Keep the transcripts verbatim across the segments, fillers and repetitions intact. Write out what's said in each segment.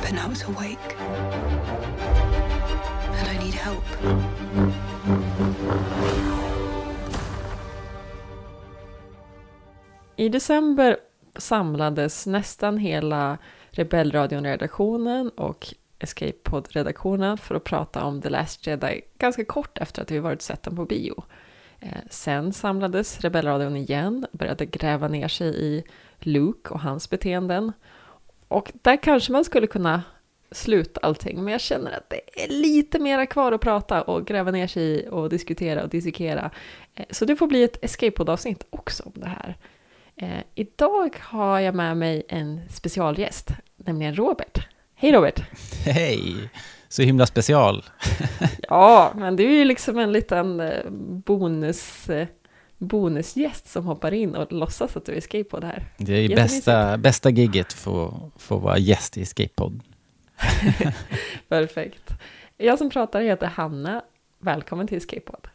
But now it's awake. And I need help. I december samlades nästan hela Rebellradion-redaktionen och Escape-pod-redaktionen för att prata om The Last Jedi ganska kort efter att vi varit sett den på bio. Sen samlades Rebellradion igen, började gräva ner sig i Luke och hans beteenden. Och där kanske man skulle kunna sluta allting, men jag känner att det är lite mera kvar att prata och gräva ner sig i och diskutera och dissekera. Så det får bli ett Escape-pod-avsnitt också om det här. Idag har jag med mig en specialgäst, nämligen Robert. Hej Robert! Hej! Så himla special. Ja, men det är ju liksom en liten bonus, bonusgäst som hoppar in och låtsas att du är Skatepodd här. Det är ju bästa, bästa gigget för, för att vara gäst i Skatepodd. Perfekt. Jag som pratar heter Hanna. Välkommen till Skatepodd.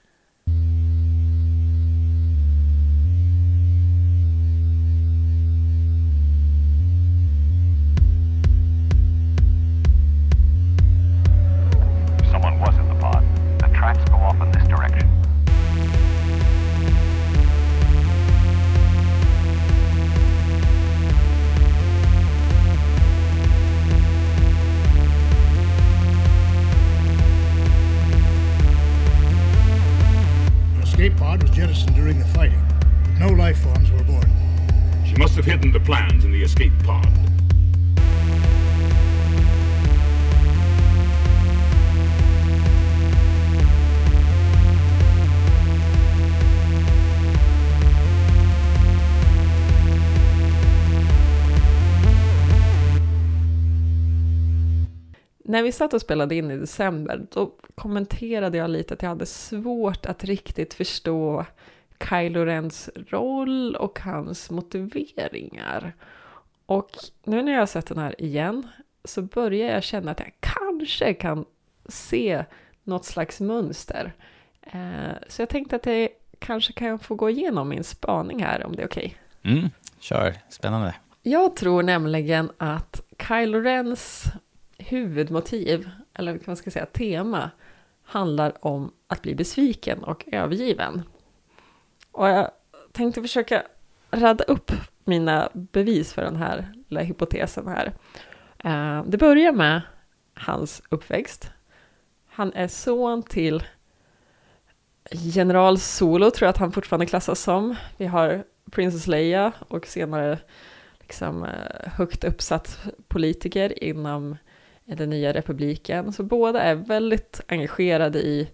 Skatepodd was jettisoned during the fighting. No life forms were born. She must have hidden the plans in the escape pod. När vi satt och spelade in i december, då kommenterade jag lite att jag hade svårt att riktigt förstå Kylo Rens roll och hans motiveringar. Och nu när jag har sett den här igen så börjar jag känna att jag kanske kan se något slags mönster. Så jag tänkte att jag kanske kan få gå igenom min spaning här, om det är okej. Okay. Mm, kör. Spännande. Jag tror nämligen att Kylo Rens huvudmotiv, eller vad man ska säga, tema, handlar om att bli besviken och övergiven. Och jag tänkte försöka rädda upp mina bevis för den här lilla hypotesen här. Det börjar med hans uppväxt. Han är son till general Solo, tror jag att han fortfarande klassas som. Vi har Princess Leia och senare liksom högt uppsatt politiker inom den nya republiken. Så båda är väldigt engagerade i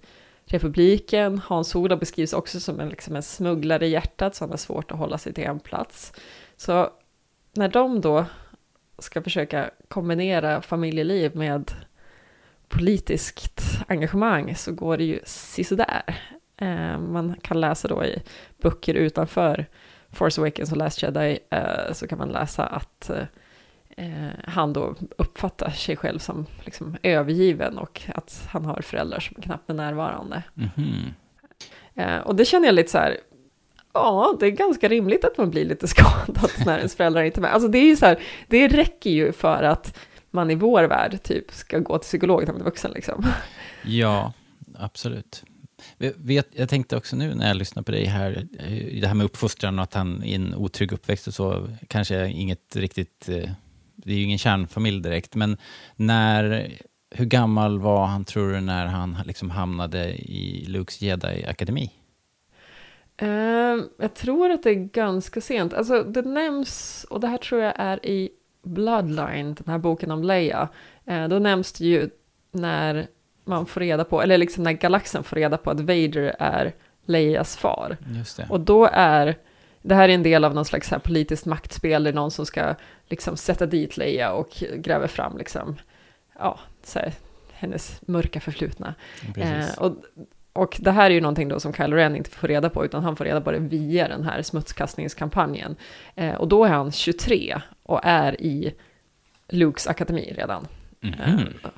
republiken. Han Solo beskrivs också som en, liksom en smugglare i hjärtat, så han har svårt att hålla sig till en plats. Så när de då ska försöka kombinera familjeliv med politiskt engagemang så går det ju sisådär. Man kan läsa då i böcker utanför Force Awakens och Last Jedi, så kan man läsa att han då uppfattar sig själv som liksom övergiven och att han har föräldrar som knappt är närvarande. Mm-hmm. Och det känner jag lite så här, ja, det är ganska rimligt att man blir lite skadad när ens föräldrar är inte med. Alltså det är ju så här, det räcker ju för att man i vår värld typ ska gå till psykolog när man är vuxen liksom. Ja, absolut. Vet, jag tänkte också nu när jag lyssnar på dig här, det här med uppfostran och att han i en otrygg uppväxt och så, kanske inget riktigt, det är ju ingen kärnfamilj direkt, men när, hur gammal var han tror du när han liksom hamnade i Lukes Jedi-akademi? Uh, jag tror att det är ganska sent. Alltså det nämns, och det här tror jag är i Bloodline, den här boken om Leia, uh, då nämns det ju när man får reda på, eller liksom när galaxen får reda på att Vader är Leias far. Just det. Och då är det här är en del av någon slags här politiskt maktspel, det är någon som ska liksom sätta dit Leia och gräva fram liksom, ja, så här, hennes mörka förflutna. Eh, och, och det här är ju någonting då som Kylo Ren inte får reda på, utan han får reda på det via den här smutskastningskampanjen. Eh, och då är han tjugotre och är i Lukes akademi redan. Mm-hmm. Eh,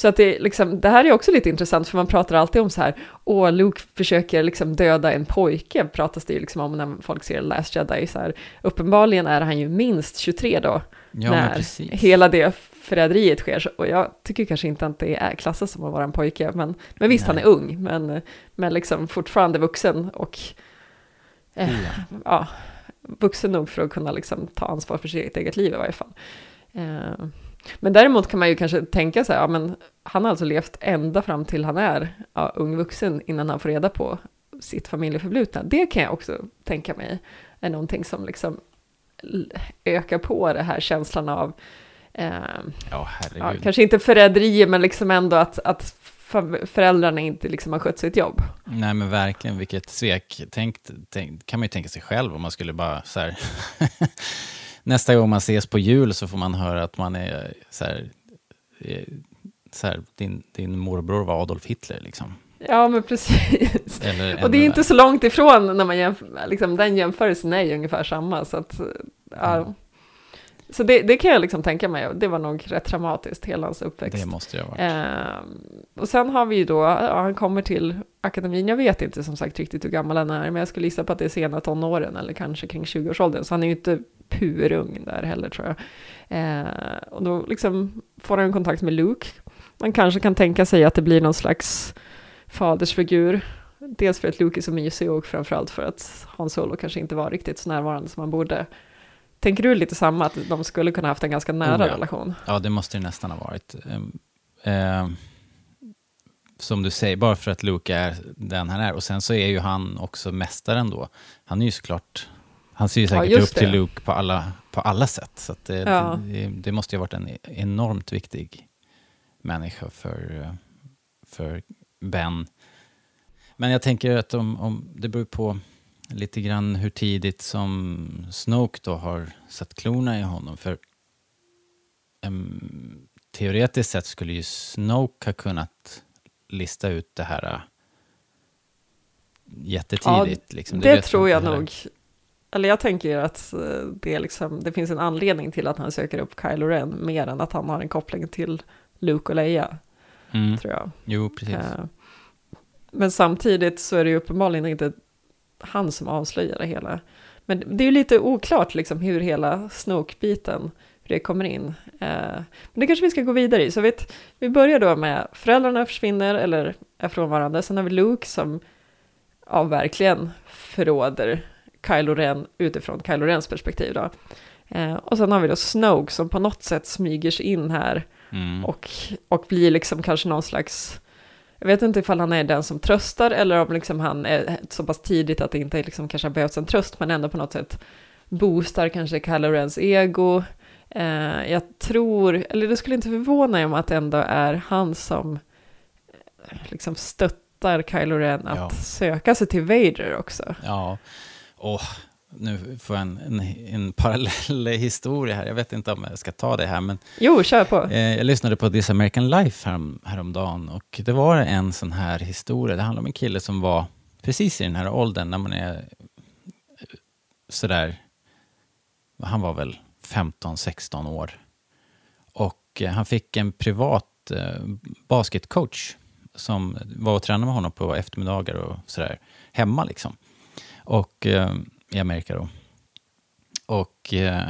Så att det, liksom, det här är också lite intressant, för man pratar alltid om så här, åh, Luke försöker liksom döda en pojke, pratas det ju liksom om när folk ser Last Jedi. Så här, uppenbarligen är han ju minst tjugotre då, ja, när hela det förräderiet sker. Och jag tycker kanske inte att det är klassas som att vara en pojke, men, men visst, nej, han är ung, men, men liksom fortfarande vuxen och eh, ja. Ja, vuxen nog för att kunna liksom ta ansvar för sitt eget liv i varje fall. Eh, Men däremot kan man ju kanske tänka så här, ja, men han har alltså levt ända fram till han är ja, ung vuxen innan han får reda på sitt familjeförflutna. Det kan jag också tänka mig är någonting som liksom ökar på det här känslan av eh, ja, ja, kanske inte förräderi, men liksom ändå att, att föräldrarna inte liksom har skött sitt jobb. Nej, men verkligen, vilket svek. Tänk, tänk, kan man ju tänka sig själv om man skulle bara så här... Nästa gång man ses på jul så får man höra att man är så här, så här din, din morbror var Adolf Hitler liksom. Ja, men precis. Eller, och det är inte så långt ifrån när man jämför, liksom, den jämförelsen är ju ungefär samma. Så, att, ja. Mm. Så det, det kan jag liksom tänka mig. Det var nog rätt traumatiskt, hela hans uppväxt. Det måste jag vara. Eh, och sen har vi ju då, ja, han kommer till akademin, jag vet inte som sagt riktigt hur gammal han är, men jag skulle gissa på att det är sena tonåren eller kanske kring tjugoårsåldern, så han är ju inte purung där heller, tror jag. Eh, och då liksom får han kontakt med Luke. Man kanske kan tänka sig att det blir någon slags fadersfigur. Dels för att Luke är så mysig och framförallt för att Han Solo kanske inte var riktigt så närvarande som han borde. Tänker du lite samma, att de skulle kunna haft en ganska nära oh, ja. relation? Ja, det måste ju nästan ha varit. Eh, eh, som du säger, bara för att Luke är den han är. Och sen så är ju han också mästaren då. Han är ju såklart... Han ser ju säkert ja, upp det. till Luke på alla, på alla sätt. Så att det, ja. det, det måste ju ha varit en enormt viktig människa för, för Ben. Men jag tänker att om, om det beror på lite grann hur tidigt som Snoke då har satt klorna i honom. För um, teoretiskt sett skulle ju Snoke ha kunnat lista ut det här jättetidigt. Ja, liksom. Det, det tror jag nog. Eller jag tänker att det, liksom, det finns en anledning till att han söker upp Kylo Ren mer än att han har en koppling till Luke och Leia, mm. tror jag. Jo, precis. Men samtidigt så är det ju uppenbarligen inte han som avslöjar det hela. Men det är ju lite oklart liksom hur hela Snoke-biten, hur det kommer in. Men det kanske vi ska gå vidare i. Så vet, vi börjar då med föräldrarna försvinner eller är från varandra. Sen har vi Luke som ja, verkligen förråder Kylo Ren utifrån Kylo Rens perspektiv då. Eh, och sen har vi då Snoke som på något sätt smyger sig in här mm. och, och blir liksom kanske någon slags, jag vet inte ifall han är den som tröstar eller om liksom han är så pass tidigt att det inte liksom kanske behövs en tröst, men ändå på något sätt boostar kanske Kylo Rens ego. Eh, jag tror, eller det skulle inte förvåna mig om att det ändå är han som liksom stöttar Kylo Ren att ja. söka sig till Vader också. Ja. Och nu får jag en, en, en parallell historia här. Jag vet inte om jag ska ta det här. Men, jo, kör på. Eh, jag lyssnade på This American Life härom, häromdagen. Och det var en sån här historia. Det handlar om en kille som var precis i den här åldern. När man är sådär... Han var väl femton sexton år. Och eh, han fick en privat eh, basketcoach. Som var och tränade med honom på eftermiddagar och sådär. Hemma liksom. Och eh, i Amerika då. Och eh,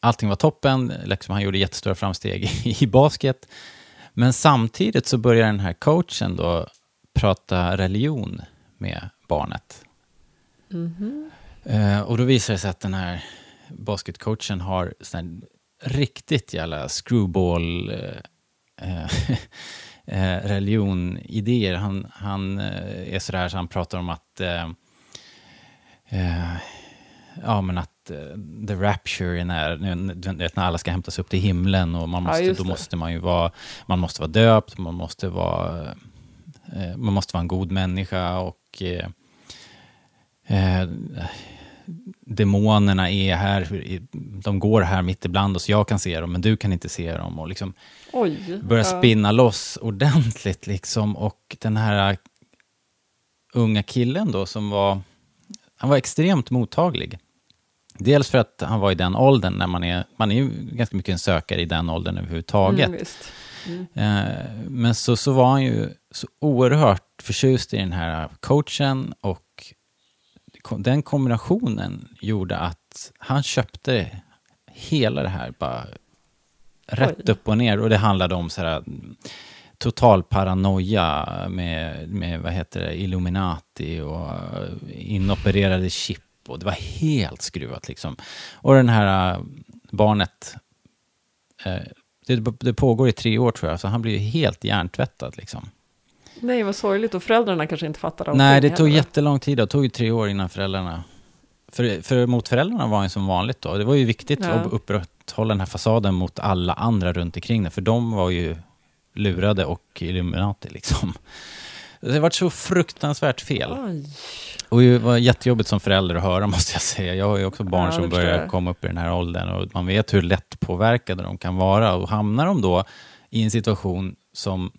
allting var toppen. Liksom, han gjorde jättestora framsteg i, i basket. Men samtidigt så börjar den här coachen då prata religion med barnet. Mm-hmm. Eh, och då visar det sig att den här basketcoachen har sån riktigt jävla screwball eh, eh, religionidéer. Han, han eh, är sådär så han pratar om att eh, Uh, ja, men att uh, the rapture är när, när alla ska hämtas upp till himlen och man måste, ja, då måste man ju vara man måste vara döpt, man måste vara uh, man måste vara en god människa och uh, uh, demonerna är här, de går här mitt ibland oss, jag kan se dem men du kan inte se dem och liksom Oj, börjar uh. spinna loss ordentligt liksom. Och den här unga killen då som var Han var extremt mottaglig. Dels för att han var i den åldern när man är, man är ju ganska mycket en sökare i den åldern överhuvudtaget. Mm, Mm. Eh, men så, så var han ju så oerhört förtjust i den här coachen, och den kombinationen gjorde att han köpte hela det här bara rätt Oj. upp och ner. Och det handlade om så här total paranoia med, med vad heter det, Illuminati och inopererade chip, och det var helt skruvat liksom. Och den här barnet, eh, det, det pågår i tre år tror jag, så han blir ju helt hjärntvättad liksom. Nej, vad sorgligt, och föräldrarna kanske inte fattade. Nej, det tog heller. jättelång tid, det tog ju tre år innan föräldrarna, för, för mot föräldrarna var ju som vanligt då, det var ju viktigt ja. att upprätthålla den här fasaden mot alla andra runt omkring den, för de var ju lurade och Illuminati liksom. Det var så fruktansvärt fel. Oj. Och det var jättejobbigt som förälder att höra, måste jag säga. Jag har ju också barn ja, som börjar komma upp i den här åldern, och man vet hur lätt påverkade de kan vara, och hamnar de då i en situation som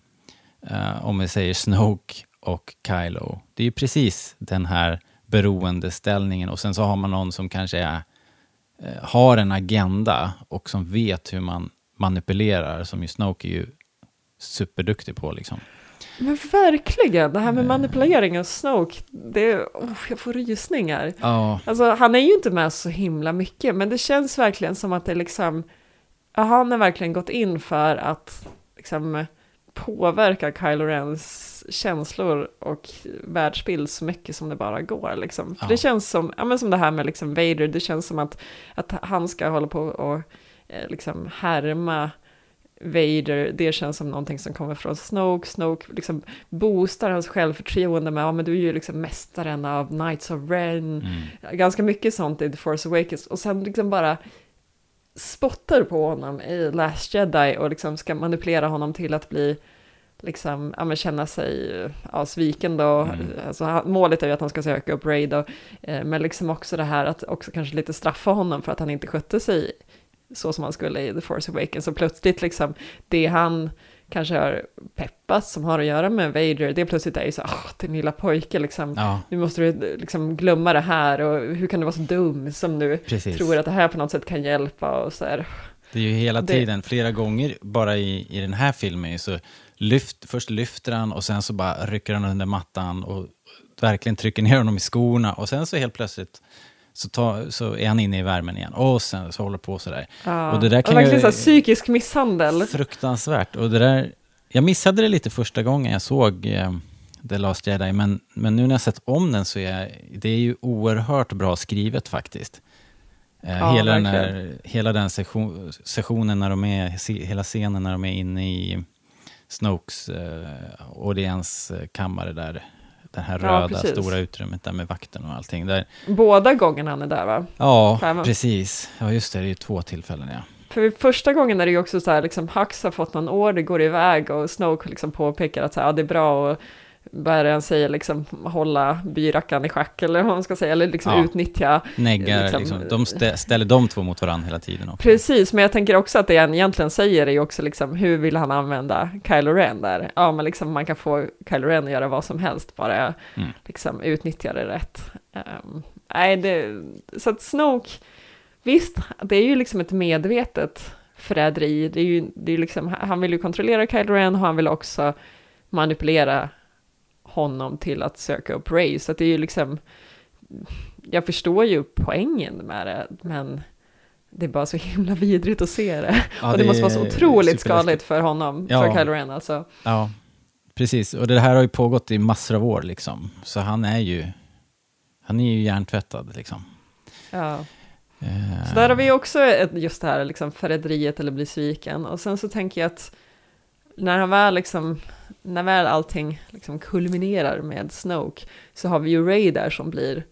eh, om vi säger Snoke och Kylo. Det är ju precis den här beroendeställningen, och sen så har man någon som kanske är, eh, har en agenda och som vet hur man manipulerar, som ju Snoke är ju superduktig på liksom. Men verkligen, det här med manipulering av Snoke, det är, oh, jag får rysningar. Oh. Alltså, han är ju inte med så himla mycket, men det känns verkligen som att det liksom, han har verkligen gått in för att liksom påverka Kylo Rens känslor och världsbild så mycket som det bara går. Liksom. För oh. det känns som, ja, men som det här med liksom Vader, det känns som att, att han ska hålla på och eh, liksom härma Vader, det känns som någonting som kommer från Snoke. Snoke liksom boostar hans självförtroende med, ja men du är ju liksom mästaren av Knights of Ren. Mm. Ganska mycket sånt i The Force Awakens. Och sen liksom bara spottar på honom i Last Jedi och liksom ska manipulera honom till att bli liksom, ja men känna sig ja, sviken då. Mm. Alltså, målet är ju att han ska söka upp Rey då. Men liksom också det här att också kanske lite straffa honom för att han inte skötte sig så som han skulle i The Force Awakens. Så plötsligt liksom, det han kanske har peppat som har att göra med Vader, det plötsligt är ju så, åh, din lilla pojke liksom, ja. nu måste du liksom glömma det här, och hur kan du vara så dum som du Precis. tror att det här på något sätt kan hjälpa, och så här. Det är ju hela tiden, det... flera gånger bara i, i den här filmen, så lyft, först lyfter han och sen så bara rycker han under mattan och verkligen trycker ner honom i skorna, och sen så helt plötsligt Så, ta, så är han inne i värmen igen. Och sen så håller på sådär. Ja. Och det där kan och verkligen ju... så här psykisk misshandel. Fruktansvärt. Och det där... Jag missade det lite första gången jag såg eh, The Last Jedi. Men, men nu när jag sett om den så är det är ju oerhört bra skrivet faktiskt. Eh, ja, hela, den här, hela den session, sessionen när de är... Hela scenen när de är inne i Snokes eh, audienskammare där. Det här röda ja, stora utrymmet där med vakten och allting. Där... Båda gångerna han är där va? Ja, Färman. precis. Ja just det, det är ju två tillfällen ja. För första gången är det ju också så här, liksom Hux har fått någon order, går iväg och Snoke liksom påpekar att så här, ja, det är bra och börjar säga liksom hålla byrackan i schack eller vad man ska säga, eller liksom ja. utnyttja. Neggar, liksom, liksom. De stä- ställer de två mot varandra hela tiden. Också. Precis, men jag tänker också att det han egentligen säger är ju också liksom, hur vill han använda Kylo Ren där? Ja, men liksom man kan få Kylo Ren att göra vad som helst, bara mm. liksom utnyttja det rätt. Um, nej, det, så att Snoke, visst, det är ju liksom ett medvetet förräderi. Det är ju, det är liksom, han vill ju kontrollera Kylo Ren och han vill också manipulera honom till att söka upp Rey. Så att det är ju liksom, jag förstår ju poängen med det, men det är bara så himla vidrigt att se det. Ja, och det, det måste vara så otroligt skadligt för honom, ja. för Kylo Ren alltså. Ja, precis. Och det här har ju pågått i massor av år liksom. Så han är ju han är ju hjärntvättad liksom. Ja. Uh... Så där har vi också ett, just det här liksom förräderiet eller bli sviken. Och sen så tänker jag att när han väl liksom när väl allting liksom kulminerar med Snoke, så har vi ju Rey där som blir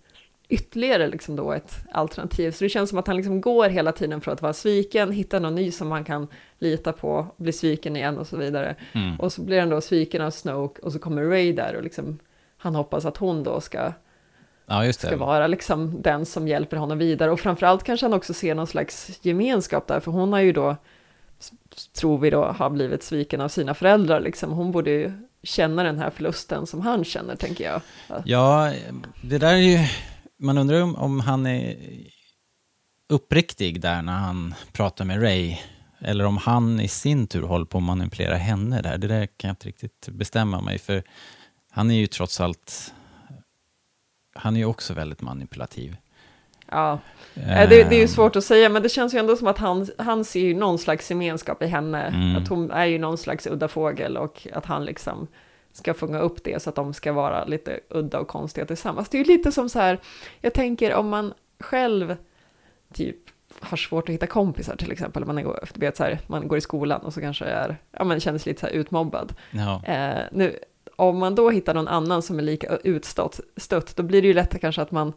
ytterligare liksom då ett alternativ. Så det känns som att han liksom går hela tiden för att vara sviken, hitta någon ny som man kan lita på, bli sviken igen och så vidare. Mm. Och så blir han då sviken av Snoke och så kommer Rey där och liksom, han hoppas att hon då ska, ja, just det. ska vara liksom den som hjälper honom vidare. Och framförallt kanske han också ser någon slags gemenskap där, för hon har ju då tror vi då har blivit sviken av sina föräldrar liksom. Hon borde ju känna den här förlusten som han känner, tänker jag. Ja, det där är ju, man undrar om, om han är uppriktig där när han pratar med Rey Eller om han i sin tur håller på att manipulera henne där. Det där kan jag inte riktigt bestämma mig för. Han är ju trots allt... Han är ju också väldigt manipulativ. Ja, det, det är ju svårt att säga. Men det känns ju ändå som att han, han ser ju någon slags gemenskap i henne. Mm. Att hon är ju någon slags udda fågel. Och att han liksom ska fånga upp det så att de ska vara lite udda och konstiga tillsammans. Det är ju lite som så här... Jag tänker om man själv typ... har svårt att hitta kompisar till exempel. Man går, vet, så här, man går i skolan och så kanske är, ja, man känner sig lite så här utmobbad. Ja. Eh, nu, om man då hittar någon annan som är lika utstött, stött, då blir det ju lätt kanske att man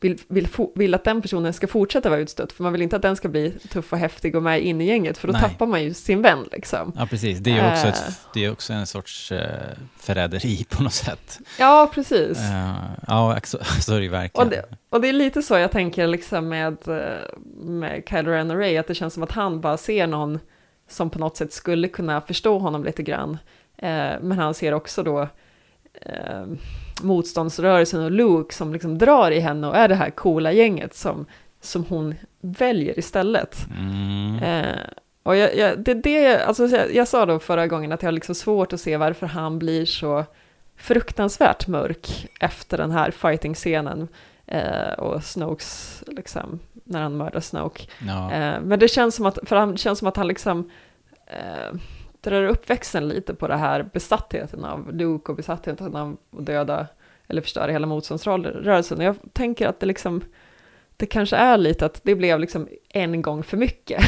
vill, vill, vill att den personen ska fortsätta vara utstött. För man vill inte att den ska bli tuff och häftig och med in i gänget. För då Nej. tappar man ju sin vän. Liksom. Ja, precis. Det är också, ett, eh. det är också en sorts eh, förräderi på något sätt. Ja, precis. Eh, ja, så är det verkligen. Och det, och det är lite så jag tänker liksom med, med Kylo Ren och Rey. Att det känns som att han bara ser någon som på något sätt skulle kunna förstå honom lite grann. Eh, men han ser också då... Eh, motståndsrörelsen och Luke som liksom drar i henne och är det här coola gänget som, som hon väljer istället. Mm. Eh, och jag, jag, det, det, alltså jag, jag sa då förra gången att jag har liksom svårt att se varför han blir så fruktansvärt mörk efter den här fighting-scenen eh, och Snokes liksom, när han mördar Snoke. No. Eh, men det känns som att, för han, det känns som att han liksom eh, drar upp växeln lite på det här besattheten av Luke och besattheten av att döda eller förstöra hela motståndsrörelsen. Jag tänker att det liksom det kanske är lite att det blev liksom en gång för mycket.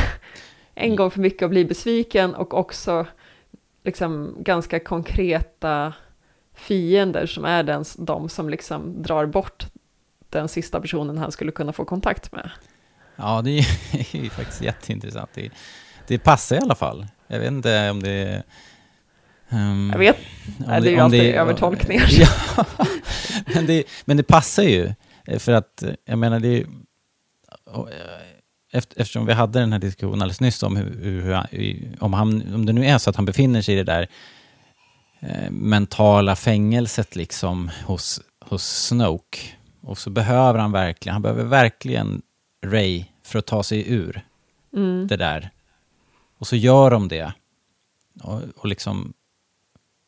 En gång för mycket att bli besviken och också liksom ganska konkreta fiender som är den, de som liksom drar bort den sista personen han skulle kunna få kontakt med. Ja, det är ju faktiskt jätteintressant. Det, det passar i alla fall. Jag vet inte om det... Um, jag vet. Nej, det är ju alltid det, övertolkningar. Ja, men, det, men det passar ju. För att, jag menar, det är, och, efter, eftersom vi hade den här diskussionen alldeles nyss om hur, hur om, han, om det nu är så att han befinner sig i det där eh, mentala fängelset liksom hos, hos Snoke. Och så behöver han verkligen, han behöver verkligen Rey för att ta sig ur mm. det där. Och så gör de det. Och, och liksom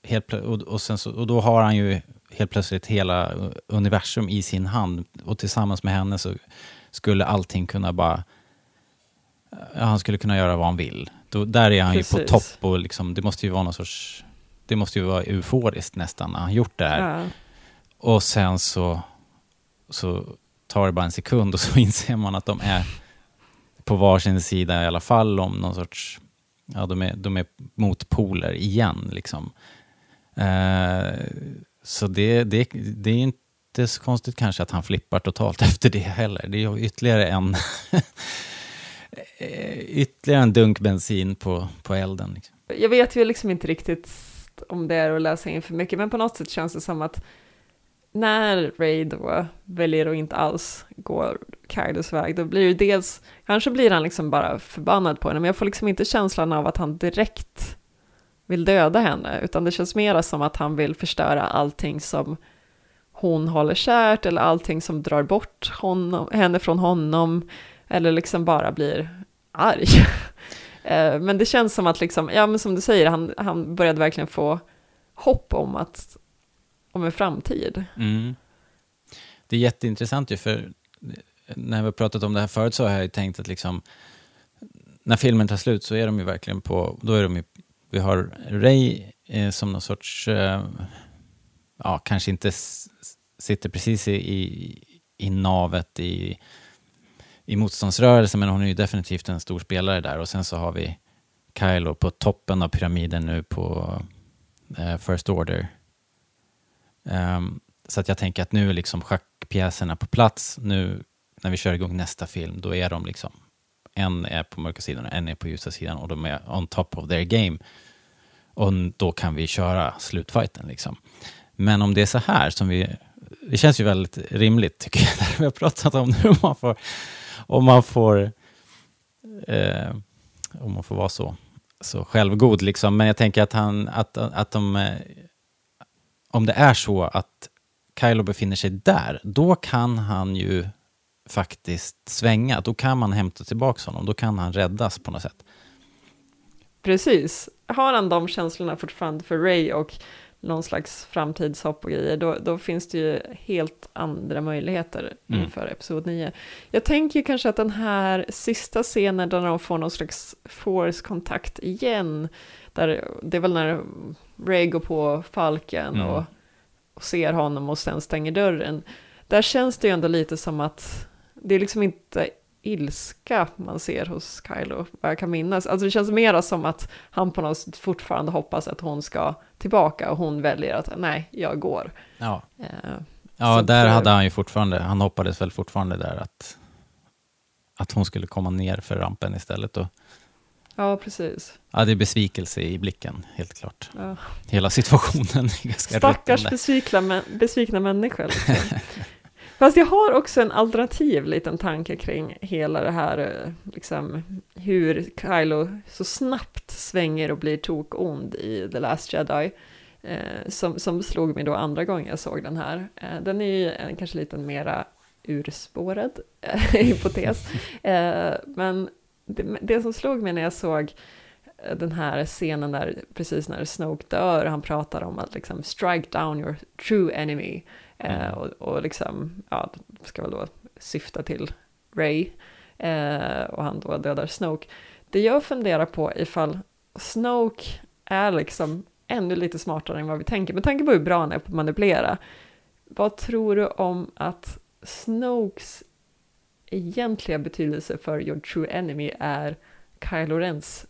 helt plö- och, och, sen så, och då har han ju helt plötsligt hela universum i sin hand. Och tillsammans med henne så skulle allting kunna bara... Ja, han skulle kunna göra vad han vill. Då, där är han Precis. ju på topp och liksom, det måste ju vara någon sorts... Det måste ju vara euforiskt nästan när han gjort det här. Ja. Och sen så, så tar det bara en sekund och så inser man att de är... på varsin sida i alla fall om någon sorts, ja, de är, de är motpoler igen liksom. Eh, så det, det, det är inte så konstigt kanske att han flippar totalt efter det heller. Det är ju ytterligare en ytterligare en dunk bensin på, på elden. Liksom. Jag vet ju liksom inte riktigt om det är att läsa in för mycket, men på något sätt känns det som att när Rey då väljer att inte alls gå Kylos väg, då blir ju dels, kanske blir han liksom bara förbannad på henne, men jag får liksom inte känslan av att han direkt vill döda henne, utan det känns mer som att han vill förstöra allting som hon håller kärt eller allting som drar bort honom, henne från honom, eller liksom bara blir arg. Men det känns som att liksom, ja, men som du säger, han, han började verkligen få hopp om att om en framtid. Mm. Det är jätteintressant ju, för när vi har pratat om det här förut så har jag ju tänkt att liksom när filmen tar slut så är de ju verkligen på, då är de ju, vi har Rey eh, som någon sorts eh, ja, kanske inte s- sitter precis i, i, i navet i, i motståndsrörelsen, men hon är ju definitivt en stor spelare där, och sen så har vi Kylo på toppen av pyramiden nu på eh, First Order. Um, så att jag tänker att nu är liksom schackpjäserna på plats. Nu när vi kör igång nästa film, då är de liksom, en är på mörka sidan, en är på ljusa sidan, och de är on top of their game, och då kan vi köra slutfighten liksom. Men om det är så här som vi, det känns ju väldigt rimligt tycker jag, när vi har pratat om det, om man får om man får eh, om man får vara så så självgod liksom. Men jag tänker att han, att, att de eh, om det är så att Kylo befinner sig där, då kan han ju faktiskt svänga. Då kan man hämta tillbaka honom. Då kan han räddas på något sätt. Precis. Har han de känslorna fortfarande för Rey och någon slags framtidshopp och grejer, då, då finns det ju helt andra möjligheter mm. inför episod nio. Jag tänker ju kanske att den här sista scenen där de får någon slags force-kontakt igen, där det är väl när Rey går på Falken mm. och, och ser honom och sen stänger dörren. Där känns det ju ändå lite som att det är liksom inte ilska man ser hos Kylo, vad jag kan minnas. Alltså det känns mer som att han på något sätt fortfarande hoppas att hon ska tillbaka och hon väljer att nej, jag går. Ja, uh, ja där för... hade han ju fortfarande, han hoppades väl fortfarande där att, att hon skulle komma ner för rampen istället. Och... Ja, precis. Ja, det är besvikelse i blicken, helt klart. Ja. Hela situationen är ganska stackars besvikna, besvikna människor. Liksom. Fast jag har också en alternativ liten tanke kring hela det här, liksom, hur Kylo så snabbt svänger och blir tokond i The Last Jedi, eh, som, som slog mig då andra gången jag såg den här. Eh, den är ju en kanske lite mera urspårad hypotes. Eh, men det, det som slog mig när jag såg den här scenen där, precis när Snoke dör, han pratar om att liksom strike down your true enemy. Mm. Och, och liksom, ja, ska väl då syfta till Rey, eh, och han då dödar Snoke. Det jag funderar på ifall Snoke är liksom ännu lite smartare än vad vi tänker, men tanken på hur bra han är på att manipulera. Vad tror du om att Snokes egentliga betydelse för your true enemy är Kylo Rens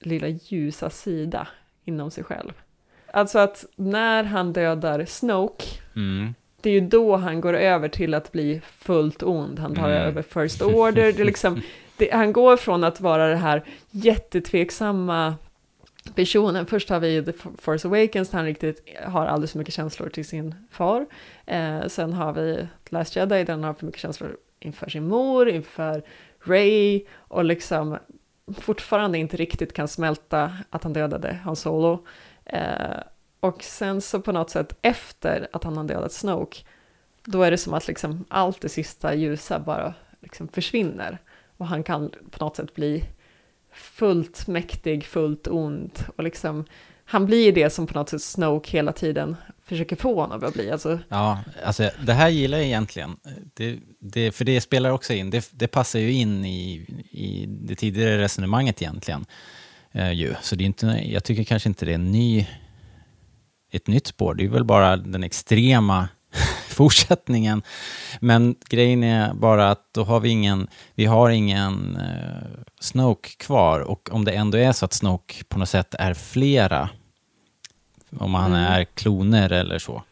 lilla ljusa sida inom sig själv? Alltså att när han dödar Snoke, mm. det är ju då han går över till att bli fullt ond. Han tar mm. över First Order. Det är liksom, det, han går från att vara det här jättetveksamma personen. Först har vi The Force Awakens, han riktigt har alldeles för mycket känslor till sin far. Eh, sen har vi The Last Jedi, där han har för mycket känslor inför sin mor, inför Rey, och liksom fortfarande inte riktigt kan smälta att han dödade Han Solo. Uh, och sen så på något sätt efter att han har dödat Snoke, då är det som att liksom allt det sista ljusa bara liksom försvinner och han kan på något sätt bli fullt mäktig, fullt ond, och liksom han blir det som på något sätt Snoke hela tiden försöker få honom att bli. Alltså. Ja, alltså det här gillar jag egentligen. Det, det, för det spelar också in, det, det passar ju in i, i det tidigare resonemanget egentligen. Uh, så det är inte, jag tycker kanske inte det är en ny, ett nytt spår. Det är väl bara den extrema fortsättningen. Men grejen är bara att då har vi ingen, vi har ingen uh, Snoke kvar. Och om det ändå är så att Snoke på något sätt är flera, om han mm. är kloner eller så,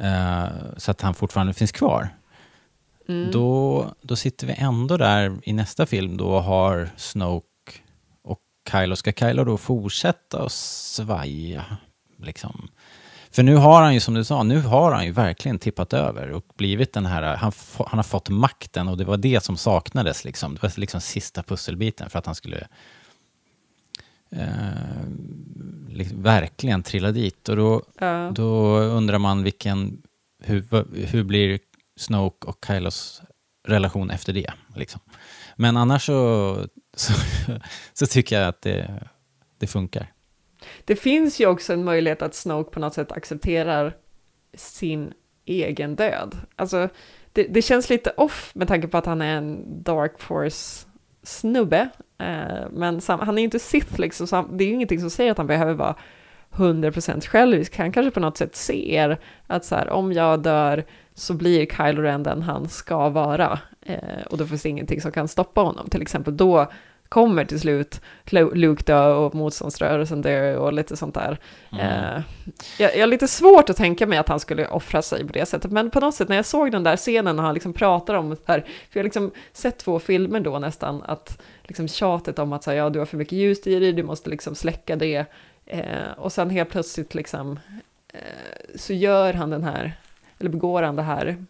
uh, så att han fortfarande finns kvar. Mm. Då, då sitter vi ändå där i nästa film. Då har Snoke Kylo, ska Kylo då fortsätta och svaja liksom? För nu har han ju, som du sa, nu har han ju verkligen tippat över och blivit den här, han, han har fått makten, och det var det som saknades liksom. Det var liksom sista pusselbiten för att han skulle eh, liksom verkligen trilla dit, och då, ja. Då undrar man vilken, hur, hur blir Snoke och Kylos relation efter det liksom. Men annars så Så, så tycker jag att det, det funkar. Det finns ju också en möjlighet att Snoke på något sätt accepterar sin egen död. Alltså, det, det känns lite off med tanke på att han är en Dark Force-snubbe. Eh, men sam, han är ju inte Sith, liksom, så han, det är ju ingenting som säger att han behöver vara hundra procent självisk. Han kanske på något sätt ser att så här, om jag dör så blir Kylo Ren den han ska vara. Eh, och då finns det ingenting som kan stoppa honom. Till exempel då kommer till slut Luke dö och motståndsrörelsen dö och lite sånt där. Mm. Eh, jag, jag är lite svårt att tänka mig att han skulle offra sig på det sättet. Men på något sätt när jag såg den där scenen och han liksom pratar om det här, för jag har liksom sett två filmer då nästan, att liksom tjatet om att så här, ja, du har för mycket ljus i dig, du måste liksom släcka det. Eh, och sen helt plötsligt liksom, eh, så gör han den här, eller begår han det här,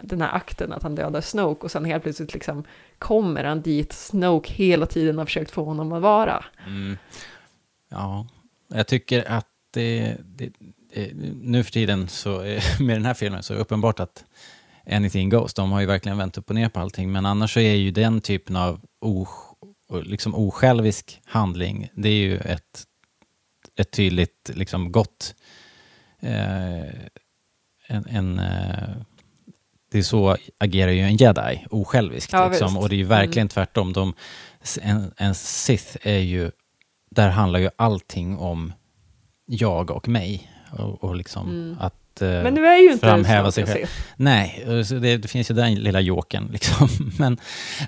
den här akten att han dödar Snoke, och sen helt plötsligt liksom kommer han dit Snoke hela tiden har försökt få honom att vara. Mm. Ja, jag tycker att det, det, det, nu för tiden så med den här filmen så är det uppenbart att anything goes. De har ju verkligen vänt upp och ner på allting, men annars så är ju den typen av os- liksom osjälvisk handling, det är ju ett, ett tydligt liksom gott eh, en, en eh, det är så agerar ju en jedi, osjälviskt, ja, liksom. Och det är ju verkligen mm. tvärtom. De, en, en Sith är ju, där handlar ju allting om jag och mig och, och liksom mm. att eh, men nu är ju inte framhäva sig själv. Nej, det, det finns ju den lilla joken liksom. men,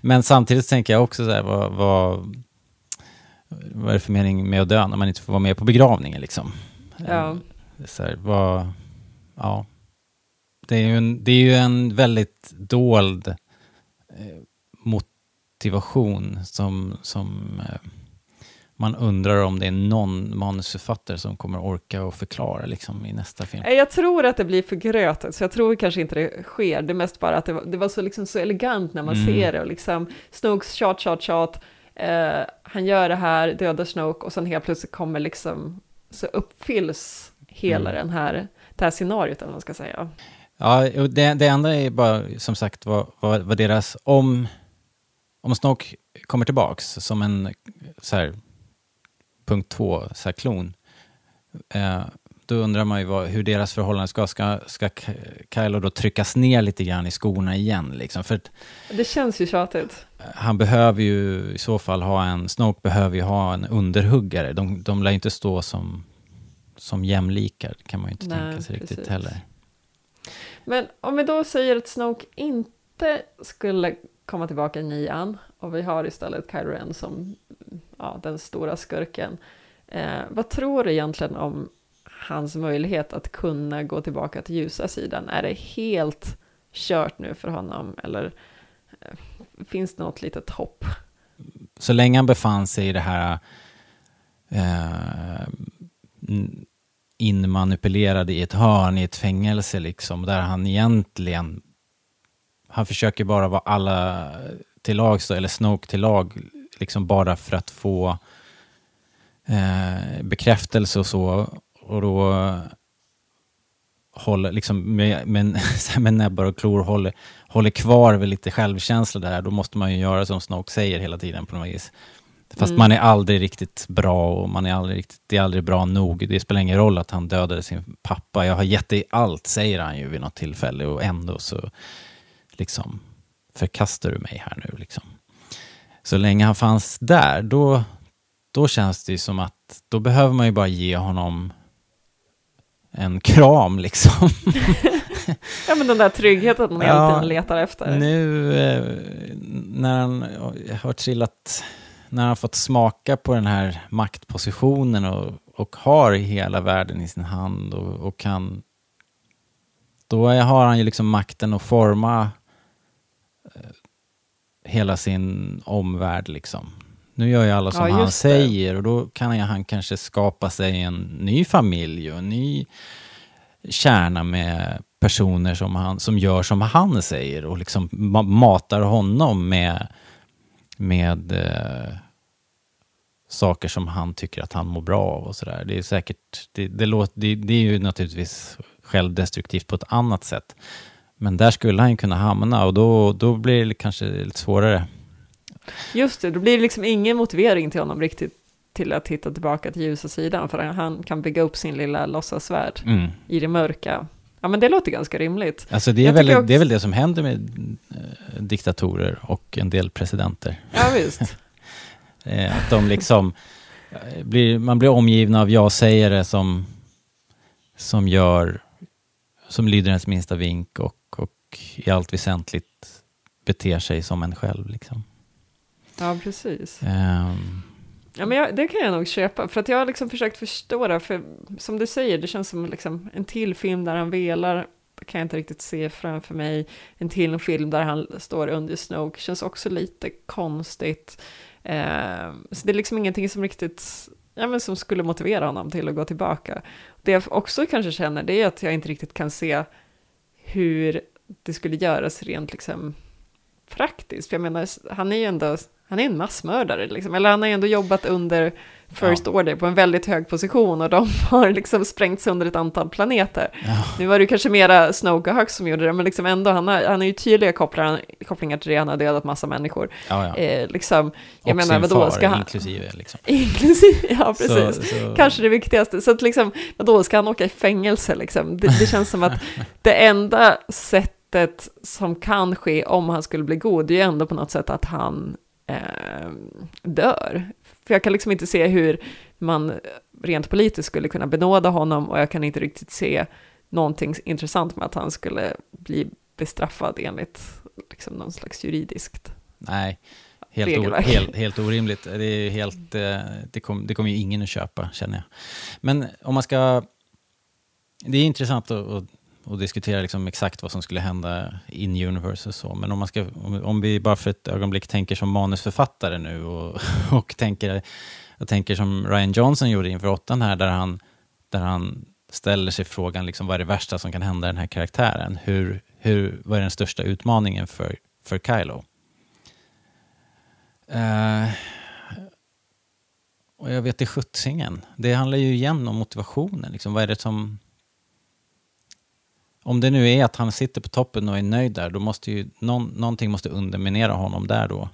men samtidigt tänker jag också så här, vad, vad, vad är det för mening med att dö när man inte får vara med på begravningen liksom? Ja. Så här, vad, ja. Det är ju en, det är ju en väldigt dold eh, motivation som, som eh, man undrar om det är någon manusförfattare som kommer orka och förklara liksom, i nästa film. Jag tror att det blir för grötet, så jag tror kanske inte det sker. Det är mest bara att det var, det var så, liksom, så elegant när man mm. ser det. Och liksom, Snokes tjat, tjat, tjat. Eh, han gör det här, dödar Snoke, och sen helt plötsligt kommer liksom, så uppfylls hela mm. den här, det här scenariot, om man ska säga. Ja, det, det andra är bara, som sagt, vad, vad, vad deras... Om, om Snoke kommer tillbaks som en så här, punkt två, så här, klon, eh, då undrar man ju vad, hur deras förhållande ska, ska... Ska Kylo då tryckas ner lite grann i skorna igen? Liksom? För att, det känns ju tjatigt. Han behöver ju i så fall ha en... Snoke behöver ju ha en underhuggare. De, de lär ju inte stå som, som jämlikar, kan man ju inte Nej, tänka sig precis. Riktigt heller. Men om vi då säger att Snoke inte skulle komma tillbaka i nian, och vi har istället Kylo Ren som ja, den stora skurken. Eh, vad tror du egentligen om hans möjlighet att kunna gå tillbaka till ljusa sidan? Är det helt kört nu för honom, eller eh, finns det något litet hopp? Så länge han befann sig i det här eh, n- inmanipulerad i ett hörn i ett fängelse liksom, där han egentligen han försöker bara vara alla till lag så, eller Snoke till lag liksom, bara för att få eh, bekräftelse och så, och då håller liksom med, med, med näbbar och klor håller, håller kvar vid lite självkänsla där, då måste man ju göra som Snoke säger hela tiden på något vis. Fast mm. man är aldrig riktigt bra, och man är aldrig riktigt, det är aldrig bra nog. Det spelar ingen roll att han dödade sin pappa. Jag har gett dig allt, säger han ju vid något tillfälle, och ändå så liksom förkastar du mig här nu liksom. Så länge han fanns där, då, då känns det ju som att då behöver man ju bara ge honom en kram liksom. Ja, men den där tryggheten man ja, alltid letar efter. Nu när han har trillat... När han fått smaka på den här maktpositionen och, och har hela världen i sin hand och, och kan... Då har han ju liksom makten att forma hela sin omvärld liksom. Nu gör ju alla som ja, han säger, och då kan han kanske skapa sig en ny familj och en ny kärna med personer som, han, som gör som han säger och liksom matar honom med... med eh, saker som han tycker att han mår bra av och sådär. Det är säkert, det, det, låter, det, det är ju naturligtvis självdestruktivt på ett annat sätt. Men där skulle han ju kunna hamna, och då, då blir det kanske lite svårare. Just det, då blir det liksom ingen motivering till honom riktigt till att hitta tillbaka till ljusa sidan, för han kan bygga upp sin lilla låtsasvärld mm. i det mörka. Ja, men det låter ganska rimligt. Alltså det är, väl, också... det är väl det som händer med eh, diktatorer och en del presidenter. Ja, visst. eh, att de liksom blir, man blir omgivna av ja-sägare som som gör som lyder ens minsta vink och, och i allt väsentligt beter sig som en själv liksom. Ja, precis. Eh, Ja, men jag, det kan jag nog köpa, för att jag har liksom försökt förstå det, för som du säger, det känns som liksom en till film där han velar, kan jag inte riktigt se framför mig. En till film där han står under Snoke känns också lite konstigt. Eh, så det är liksom ingenting som riktigt, ja, men som skulle motivera honom till att gå tillbaka. Det jag också kanske känner, det är att jag inte riktigt kan se hur det skulle göras rent liksom praktiskt. För jag menar, han är ju ändå... han är en massmördare liksom. Eller han har ändå jobbat under First ja. Order på en väldigt hög position och de har liksom sprängt sönder ett antal planeter. Ja. Nu var det kanske mera Snoke och Hux som gjorde det, men liksom ändå, han har, han har ju tydliga kopplingar, kopplingar till det, han har dödat massa människor. Ja, ja. Eh, liksom, jag och menar, sin vadå, far, ska han, inklusive. Liksom. Inklusive, ja precis. Så, så... Kanske det viktigaste. Så att liksom, vadå, ska han åka i fängelse liksom? Det, det känns som att det enda sättet som kan ske om han skulle bli god, det är ju ändå på något sätt att han eh, dör. För jag kan liksom inte se hur man rent politiskt skulle kunna benåda honom, och jag kan inte riktigt se någonting intressant med att han skulle bli bestraffad enligt liksom någon slags juridiskt. Nej, helt, or, helt, helt orimligt. Det är helt, det kommer det kom ju ingen att köpa, känner jag. Men om man ska... Det är intressant att, att, att diskutera liksom exakt vad som skulle hända in universe och så. Men om, man ska, om, om vi bara för ett ögonblick tänker som manusförfattare nu och, och tänker, jag tänker som Rian Johnson gjorde inför åttan här, där han, där han ställer sig frågan liksom, vad är det värsta som kan hända den här karaktären? Hur, hur, vad är den största utmaningen för, för Kylo? Uh, och jag vet det skjutsingen. Det handlar ju igen om motivationen. Liksom, vad är det som... Om det nu är att han sitter på toppen och är nöjd där, då måste ju någon, någonting måste underminera honom där då.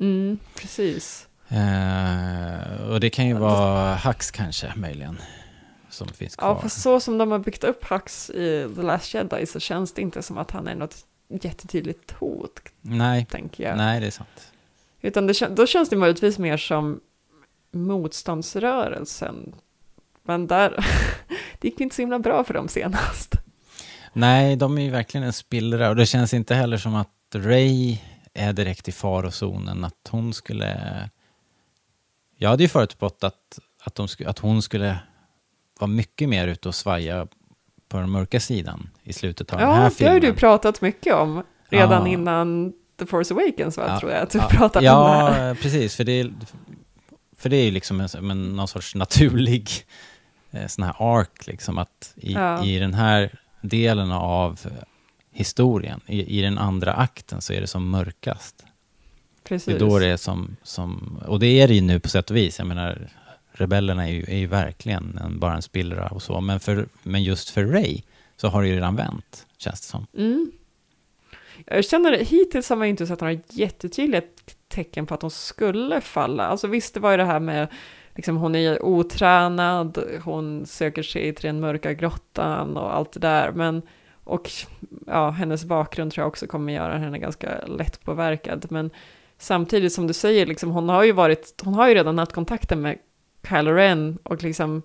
Mm, precis. Eh, och det kan ju ja, vara det... Hux kanske, möjligen, som finns kvar. Ja, för så som de har byggt upp Hux i The Last Jedi så känns det inte som att han är något jättetydligt hot. Nej, tänker jag. Nej, det är sant. Utan det, då känns det möjligtvis mer som motståndsrörelsen. Men där, det gick inte så himla bra för dem senast. Nej, de är ju verkligen en spillra. Och det känns inte heller som att Rey är direkt i farozonen. Att hon skulle... Jag hade ju förutspått att, att, de sk- att hon skulle vara mycket mer ute och svaja på den mörka sidan i slutet av ja, den här filmen. Ja, det har du pratat mycket om redan ja. innan The Force Awakens, va, ja, tror jag att du ja, pratat ja, om det här. Ja, precis. För det, för det är ju liksom en, en, någon sorts naturlig eh, sån här arc liksom, att i, ja. i den här delen av historien, i, i den andra akten, så är det som mörkast. Precis. Det är då det är som, som, och det är det ju nu på sätt och vis. Jag menar, rebellerna är ju, är ju verkligen en, bara en spillra och så, men, för, men just för Rey så har det ju redan vänt, känns det som. Mm. Jag känner det, hittills har man inte sett några jättetydliga tecken på att hon skulle falla. Alltså visst, det var ju det här med liksom, hon är otränad, hon söker sig till den mörka grottan och allt det där. Men, och ja, hennes bakgrund tror jag också kommer göra henne ganska lättpåverkad. Men samtidigt som du säger, liksom, hon har ju varit, hon har ju redan haft kontakten med Kylo Ren och liksom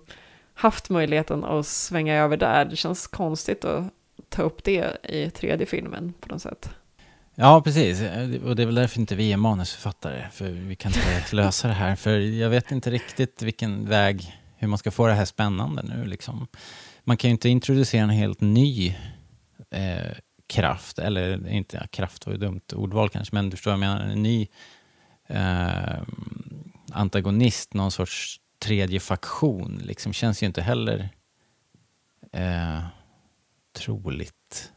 haft möjligheten att svänga över där. Det känns konstigt att ta upp det i tredje filmen på något sätt. Ja, precis. Och det är väl därför inte vi är manusförfattare. För vi kan inte lösa det här. För jag vet inte riktigt vilken väg, hur man ska få det här spännande nu. Liksom. Man kan ju inte introducera en helt ny eh, kraft. Eller inte, ja, kraft var ju dumt ordval kanske. Men du förstår vad jag menar. En ny eh, antagonist, någon sorts tredje faktion. Liksom, känns ju inte heller eh, troligt.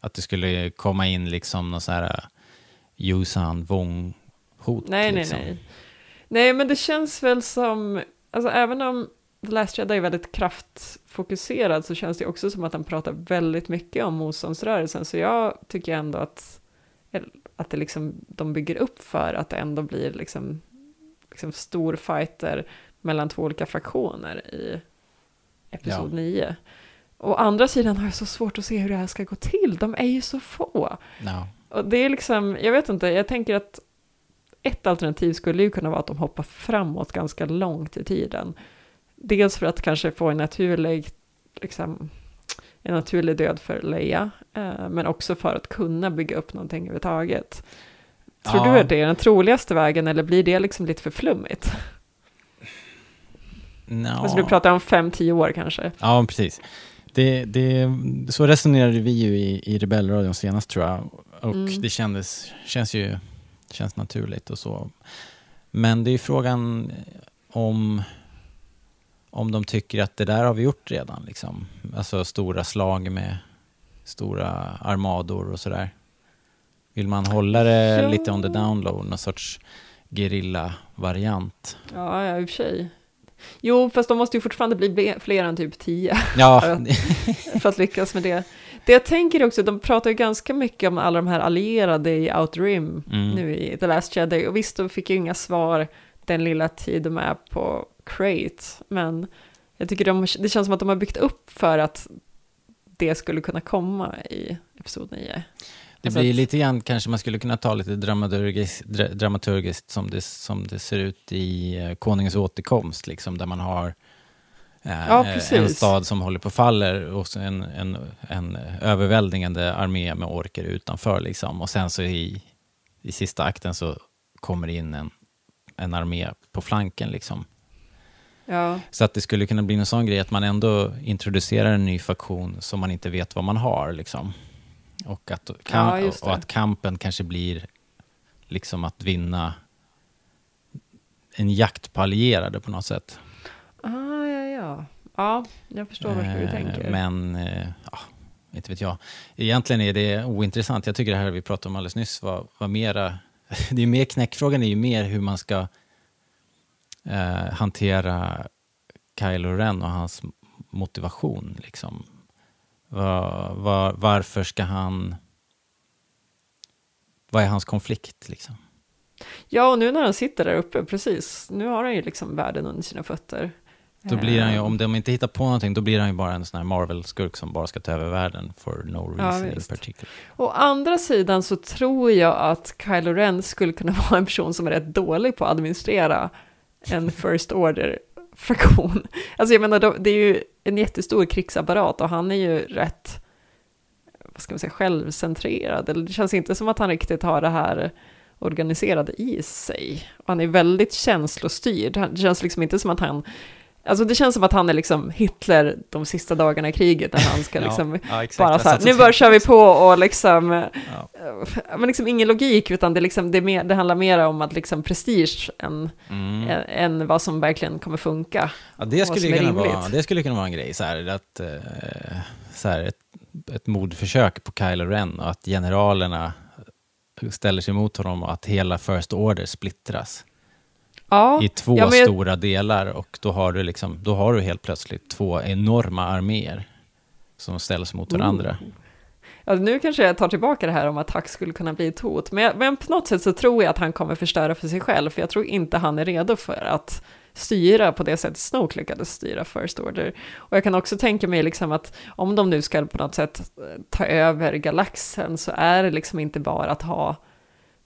Att det skulle komma in liksom någon så här Yuuzhan Vong-hot. Nej, liksom. nej, nej. Nej, men det känns väl som... Alltså, även om The Last Jedi är väldigt kraftfokuserad så känns det också som att han pratar väldigt mycket om motståndsrörelsen. Så jag tycker ändå att, att det liksom, de bygger upp för att det ändå blir liksom, liksom stor fighter mellan två olika fraktioner i episod ja. nio. Å andra sidan har jag så svårt att se hur det här ska gå till. De är ju så få. No. Och det är liksom, jag vet inte, jag tänker att ett alternativ skulle ju kunna vara att de hoppar framåt ganska långt i tiden. Dels för att kanske få en naturlig, liksom, en naturlig död för Leia. Eh, men också för att kunna bygga upp någonting överhuvudtaget. Tror ja. du att det är den troligaste vägen, eller blir det liksom lite för flummigt? No. Alltså du pratar om fem, tio år kanske. Ja, precis. Det, det, så resonerade vi ju i, i Rebellradion senast, tror jag. Och mm. det kändes, känns ju känns naturligt och så. Men det är ju frågan om, om de tycker att det där har vi gjort redan. Liksom. Alltså stora slag med stora armador och sådär. Vill man hålla det ja. lite on the download, någon sorts gerilla-variant? Ja, ja, i och för sig. Jo, fast de måste ju fortfarande bli fler än typ tio ja. för, att, för att lyckas med det. Det jag tänker också, de pratar ju ganska mycket om alla de här allierade i Outer Rim mm. nu i The Last Jedi. Och visst, de fick ju inga svar den lilla tid de är på Crait. Men jag tycker de, det känns som att de har byggt upp för att det skulle kunna komma i episod nio. Det alltså blir att... lite grann, kanske man skulle kunna ta lite dramaturgiskt, dra, dramaturgiskt som, det, som det ser ut i Konungens återkomst, liksom, där man har eh, ja, en stad som håller på faller och en, en, en överväldigande armé med orker utanför. Liksom. Och sen så i, i sista akten så kommer in en, en armé på flanken. Liksom. Ja. Så att det skulle kunna bli en sån grej att man ändå introducerar en ny faktion som man inte vet vad man har. Liksom. Och att, kam- ja, och att kampen kanske blir liksom att vinna en jakt på allierade på något sätt. Ah, ja, ja. Ja, jag förstår vad du eh, tänker. Men, eh, ja, inte vet jag. Egentligen är det ointressant. Jag tycker det här vi pratade om alldeles nyss var, var mera... det är mer, knäckfrågan är ju mer hur man ska eh, hantera Kylo Ren och hans motivation liksom. Var, var, varför ska han... Vad är hans konflikt, liksom? Ja, och nu när han sitter där uppe, precis. Nu har han ju liksom världen under sina fötter. Då blir han ju, om de inte hittar på någonting, då blir han ju bara en sån här Marvel-skurk som bara ska ta över världen for no reason ja, in particular. Å andra sidan så tror jag att Kylo Ren skulle kunna vara en person som är rätt dålig på att administrera en First Order fraktion. Alltså jag menar, det är ju en jättestor krigsapparat och han är ju rätt, vad ska man säga, självcentrerad. Det känns inte som att han riktigt har det här organiserade i sig. Och han är väldigt känslostyrd. Det känns liksom inte som att han, alltså det känns som att han är liksom Hitler de sista dagarna i kriget när han ska liksom ja, ja, bara så här, nu bara kör vi på och liksom ja. men liksom ingen logik, utan det, liksom, det, mer, det handlar mer om att liksom prestige än, mm. än, än vad som verkligen kommer funka. Ja, det, skulle kunna vara, det skulle kunna vara en grej så här, att, så här, ett, ett mordförsök på Kylo Ren och att generalerna ställer sig emot honom och att hela First Order splittras. Ja, i två ja, men... stora delar, och då har du liksom, då har du helt plötsligt två enorma arméer som ställs mot varandra. Mm. Ja, nu kanske jag tar tillbaka det här om att Hux skulle kunna bli ett hot, men, jag, men på något sätt så tror jag att han kommer förstöra för sig själv, för jag tror inte han är redo för att styra på det sättet Snoke lyckades styra First Order. Och jag kan också tänka mig liksom att om de nu ska på något sätt ta över galaxen, så är det liksom inte bara att ha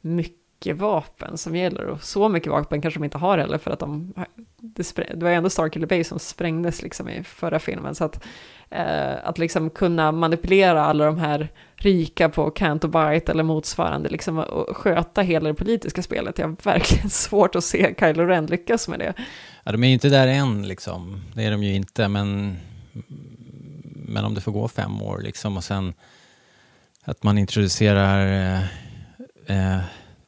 mycket vapen som gäller, och så mycket vapen kanske de inte har heller, för att de det, spräng, det var ändå Starkiller Bay som sprängdes liksom i förra filmen, så att, eh, att liksom kunna manipulera alla de här rika på Canto Bight eller motsvarande liksom, och sköta hela det politiska spelet. Jag har verkligen svårt att se Kylo Ren lyckas med det. Ja, de är ju inte där än liksom, det är de ju inte, men men om det får gå fem år liksom, och sen att man introducerar eh, eh,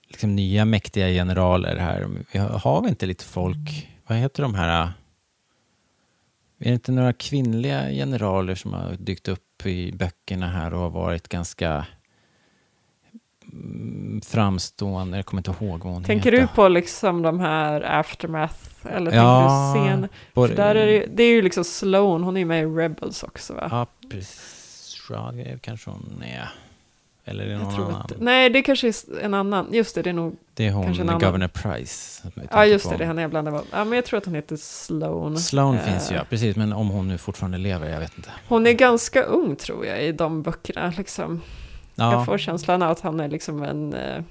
liksom nya mäktiga generaler här. Vi har, har vi inte lite folk, vad heter de här? Är det inte några kvinnliga generaler som har dykt upp i böckerna här och har varit ganska framstående? Jag kommer inte ihåg vad hon tänker heter. Du på liksom de här Aftermath eller ja, tänker du sen? På, för där är det, det är ju liksom Sloane, hon är ju med i Rebels också, va? Ja, precis. Kanske hon är... Eller är det någon annan? Att, nej, det kanske är en annan. Just det, det är nog... Det är hon, Governor annan. Price. Ja, just det, det är henne jag blandade med. Ja, men jag tror att hon heter Sloane. Sloane eh. finns ju, ja, precis. Men om hon nu fortfarande lever, jag vet inte. Hon är ganska ung, tror jag, i de böckerna. Liksom. Ja. Jag får känslan av att han är liksom en... Eh,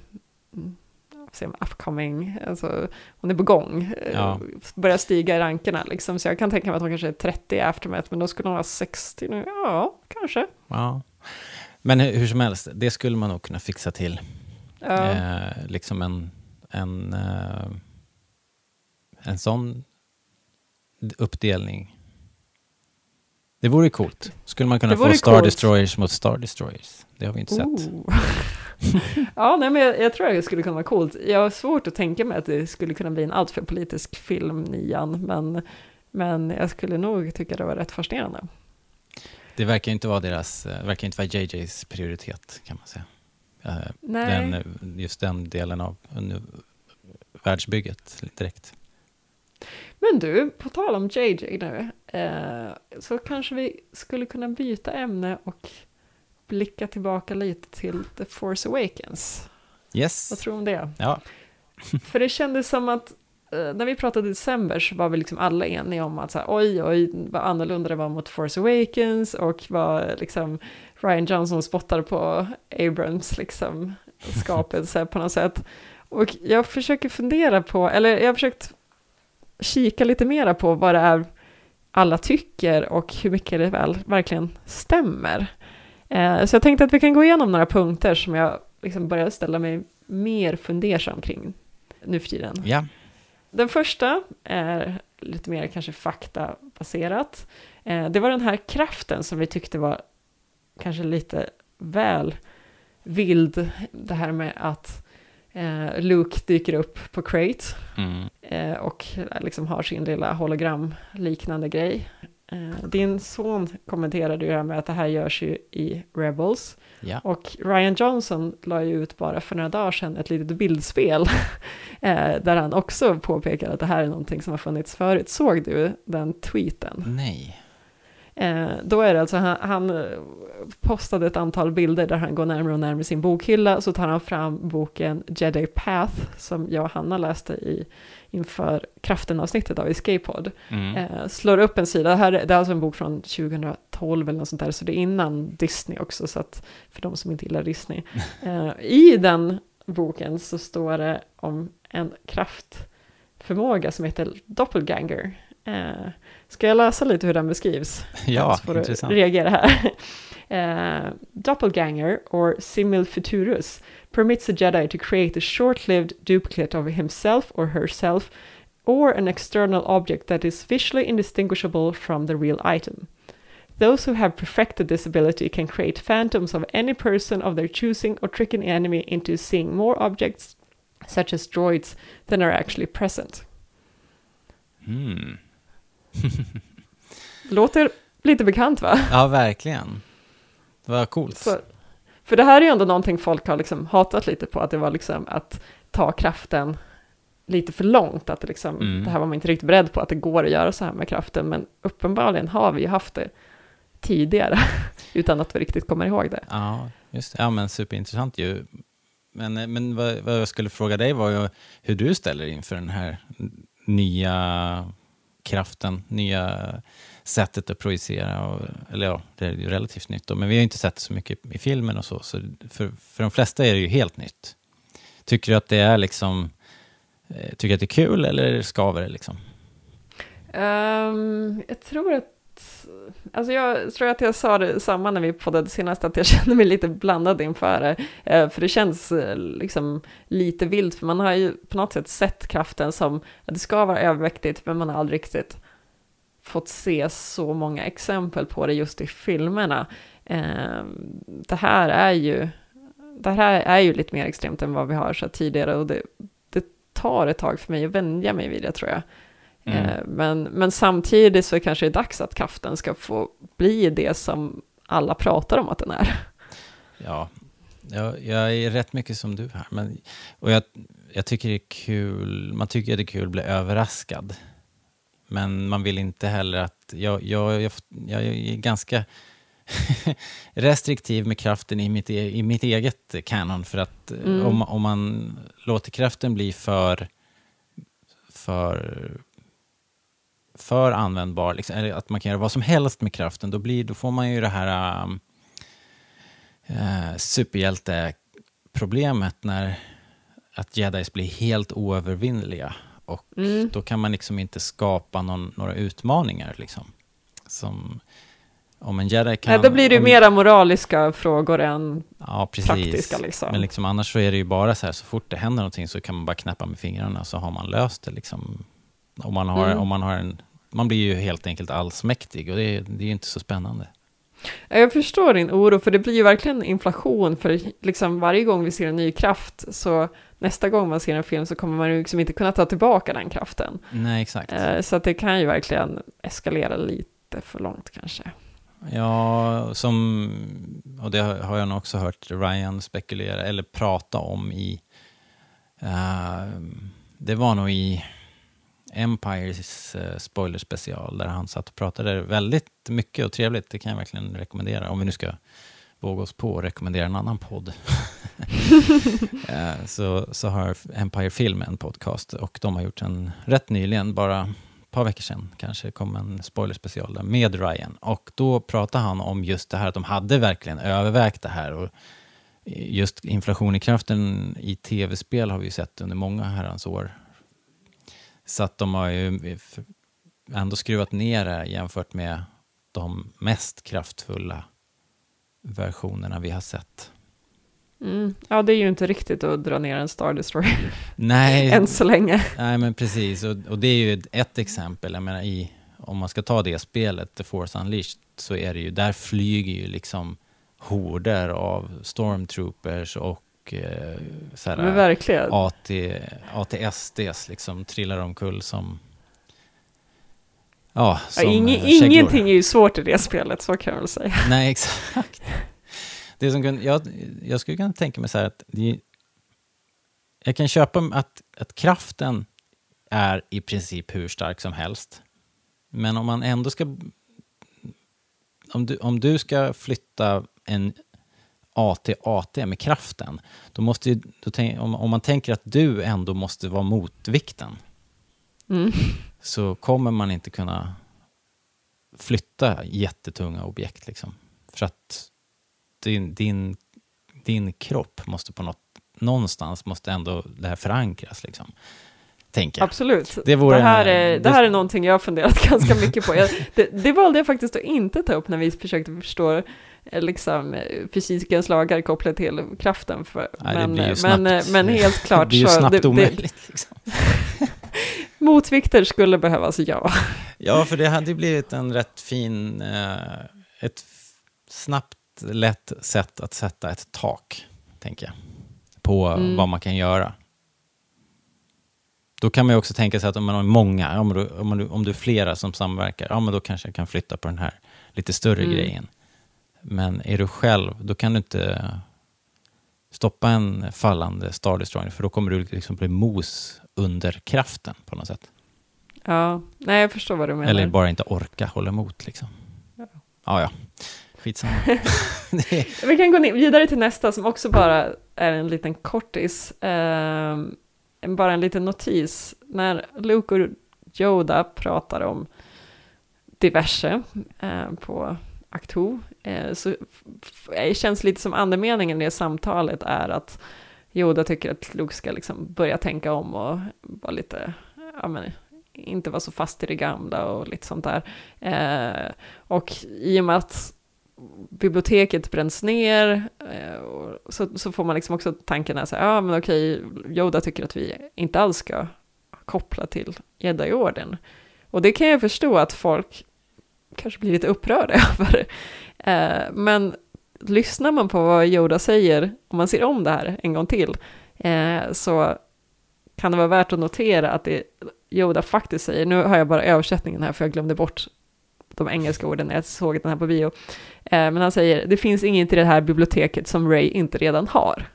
upcoming, alltså, hon är på gång, ja. Börjar stiga i rankerna liksom. Så jag kan tänka mig att hon kanske är trettio i Aftermath, men då skulle hon ha sextio nu. Ja, kanske. Ja. Men hur som helst, det skulle man nog kunna fixa till. Ja. Eh, liksom en en, eh, en sån uppdelning. Det vore coolt. Skulle man kunna få Star coolt. Destroyers mot Star Destroyers? Det har vi inte oh. sett. Ja, nej, men jag, jag tror att det skulle kunna vara coolt. Jag har svårt att tänka mig att det skulle kunna bli en alltför politisk film, nian. Men, men jag skulle nog tycka det var rätt fascinerande. Det verkar inte vara deras, verkar inte vara J J's prioritet, kan man säga. den, just den delen av världsbygget direkt. Men du, på tal om J J nu, eh, så kanske vi skulle kunna byta ämne och blicka tillbaka lite till The Force Awakens. Yes. Vad tror du om det? Ja. För det kändes som att eh, när vi pratade i december så var vi liksom alla eniga om att så här, oj, oj, vad annorlunda det var mot Force Awakens, och vad liksom Rian Johnson spottade på Abrams liksom skapelse på något sätt. Och jag försöker fundera på, eller jag har försökt kika lite mera på vad det är alla tycker och hur mycket det väl verkligen stämmer. Eh, så jag tänkte att vi kan gå igenom några punkter som jag liksom började ställa mig mer fundersam kring nu för tiden. Ja. Den första är lite mer kanske faktabaserat. Eh, det var den här kraften som vi tyckte var kanske lite väl vild. Det här med att Eh, Luke dyker upp på Crait mm. eh, och liksom har sin lilla hologram-liknande grej. Eh, din son kommenterade ju med att det här görs ju i Rebels. Ja. Och Rian Johnson la ju ut bara för några dagar sedan ett litet bildspel eh, där han också påpekar att det här är någonting som har funnits förut. Såg du den tweeten? Nej. Eh, då är det alltså, han, han postade ett antal bilder där han går närmare och närmare sin bokhylla, så tar han fram boken Jedi-Path som jag och Hanna läste i, inför kraften-avsnittet av Escape-pod. Mm. Eh, slår upp en sida, det här, det är alltså en bok från tjugohundratolv eller något sånt där, så det är innan Disney också, så att för de som inte gillar Disney. Eh, i den boken så står det om en kraftförmåga som heter Doppelganger. Eh, ska jag läsa lite hur den beskrivs? Ja, så får intressant. Du reagera här. Uh, Doppelganger, or simul futurus, permits a Jedi to create a short-lived duplicate of himself or herself, or an external object that is visually indistinguishable from the real item. Those who have perfected this ability can create phantoms of any person of their choosing, or trick an enemy into seeing more objects, such as droids, than are actually present. Hmm. Låter lite bekant, va? Ja, verkligen. Det var coolt. Så, för det här är ju ändå någonting folk har liksom hatat lite på, att det var liksom att ta kraften lite för långt, att det, liksom, mm. det här var man inte riktigt beredd på, att det går att göra så här med kraften, men uppenbarligen har vi ju haft det tidigare utan att vi riktigt kommer ihåg det. Ja, just det. Ja, men superintressant ju. Men, men vad, vad jag skulle fråga dig var ju hur du ställer inför den här nya kraften, nya sättet att projicera, och, eller ja, det är ju relativt nytt då, men vi har ju inte sett så mycket i filmen och så, så för, för de flesta är det ju helt nytt. Tycker du att det är liksom, tycker du att det är kul eller skaver det liksom? Um, jag tror att Alltså jag tror att jag sa det samma när vi poddade senast, att jag känner mig lite blandad inför det, för det känns liksom lite vilt, för man har ju på något sätt sett kraften som att det ska vara överväktigt, men man har aldrig riktigt fått se så många exempel på det just i filmerna. Det här är ju det här är ju lite mer extremt än vad vi har så tidigare, och det, det tar ett tag för mig att vänja mig vid det, tror jag. Mm. Men, men samtidigt så kanske det är dags att kraften ska få bli det som alla pratar om att den är. Ja, jag, jag är rätt mycket som du här. Men, och jag, jag tycker det är kul, man tycker att det är kul att bli överraskad. Men man vill inte heller att, jag, jag, jag, jag är ganska restriktiv med kraften i mitt, i mitt eget kanon. För att mm. om, om man låter kraften bli för för för användbar, liksom, eller att man kan göra vad som helst med kraften, då, blir, då får man ju det här äh, superhjälteproblemet, när att jedis blir helt oövervinnliga, och mm. då kan man liksom inte skapa någon, några utmaningar liksom. Som om en jedi kan... Nej, då blir det ju om, mera moraliska frågor än ja, precis. praktiska liksom. Men liksom, annars så är det ju bara så här, så fort det händer någonting så kan man bara knäppa med fingrarna, så har man löst det liksom. Om man har, mm. om man har en, man blir ju helt enkelt allsmäktig, och det, det är ju inte så spännande. Jag förstår din oro, för det blir ju verkligen inflation, för liksom varje gång vi ser en ny kraft, så nästa gång man ser en film så kommer man ju liksom inte kunna ta tillbaka den kraften. Nej, exakt. Så att det kan ju verkligen eskalera lite för långt kanske. Ja, som, och det har jag nog också hört Rian spekulera eller prata om i uh, det var nog i Empires uh, spoilerspecial där han satt och pratade väldigt mycket och trevligt. Det kan jag verkligen rekommendera om vi nu ska våga oss på och rekommendera en annan podd. uh, så, så har Empire Film en podcast och de har gjort en rätt nyligen, bara par veckor sedan kanske, kom en spoilerspecial där med Rian, och då pratade han om just det här att de hade verkligen övervägt det här, och just inflation i kraften i tv-spel har vi ju sett under många herrans år, så att de har ju ändå skruvat ner det jämfört med de mest kraftfulla versionerna vi har sett. Mm. Ja, det är ju inte riktigt att dra ner en Star Destroyer. Nej, än så länge. Nej, men precis. Och, och det är ju ett exempel. Jag menar, i, om man ska ta det spelet, The Force Unleashed, så är det ju, där flyger ju liksom horder av stormtroopers och eh, såhär AT, A T S Ds liksom trillar omkull som... Ja, som ja, ing, ingenting är ju svårt i det spelet, så kan jag väl säga. Nej, exakt. Det som kunde, jag, jag skulle kunna tänka mig så här att det, jag kan köpa att, att kraften är i princip hur stark som helst. Men om man ändå ska om du, om du ska flytta en A T A T med kraften, då måste ju, då tänk, om, om man tänker att du ändå måste vara motvikten, mm. så kommer man inte kunna flytta jättetunga objekt liksom. För att Din, din, din kropp måste på något, någonstans måste ändå det här förankras liksom. Tänker. Absolut. Det, det, här en, är, det här är någonting jag har funderat ganska mycket på. Jag, det, det valde jag faktiskt att inte ta upp när vi försökte förstå liksom, fysikens lagar kopplat till kraften. För, Nej, men, men, snabbt, men helt klart det blir ju så, snabbt det, omöjligt. Det, liksom. Motvikter skulle behövas, ja. Ja, för det hade blivit en rätt fin ett snabbt lätt sätt att sätta ett tak, tänker jag, på mm. vad man kan göra. Då kan man ju också tänka sig att om man har många, om du, om du, om du är flera som samverkar, ja men då kanske jag kan flytta på den här lite större mm. grejen. Men är du själv, då kan du inte stoppa en fallande Star Destroyer, för då kommer du liksom bli mos under kraften på något sätt. Ja, nej jag förstår vad du menar. Eller bara inte orka hålla emot liksom. Ja, ja. ja. Vi kan gå vidare till nästa som också bara är en liten kortis, eh, bara en liten notis när Luke och Yoda pratar om diverse eh, på Akto, eh, så det känns lite som andemeningen i det samtalet är att Yoda tycker att Luke ska liksom börja tänka om och vara lite, ja men inte vara så fast i det gamla och lite sånt där, eh, och i och med att biblioteket bränns ner så, så får man liksom också tanken att ja men okej, Yoda tycker att vi inte alls ska koppla till Jedi-orden, och det kan jag förstå att folk kanske blir lite upprörda över, men lyssnar man på vad Yoda säger, om man ser om det här en gång till, så kan det vara värt att notera att det Yoda faktiskt säger, nu har jag bara översättningen här för jag glömde bort de engelska orden när jag såg den här på bio. Men han säger, det finns inget i det här biblioteket som Rey inte redan har.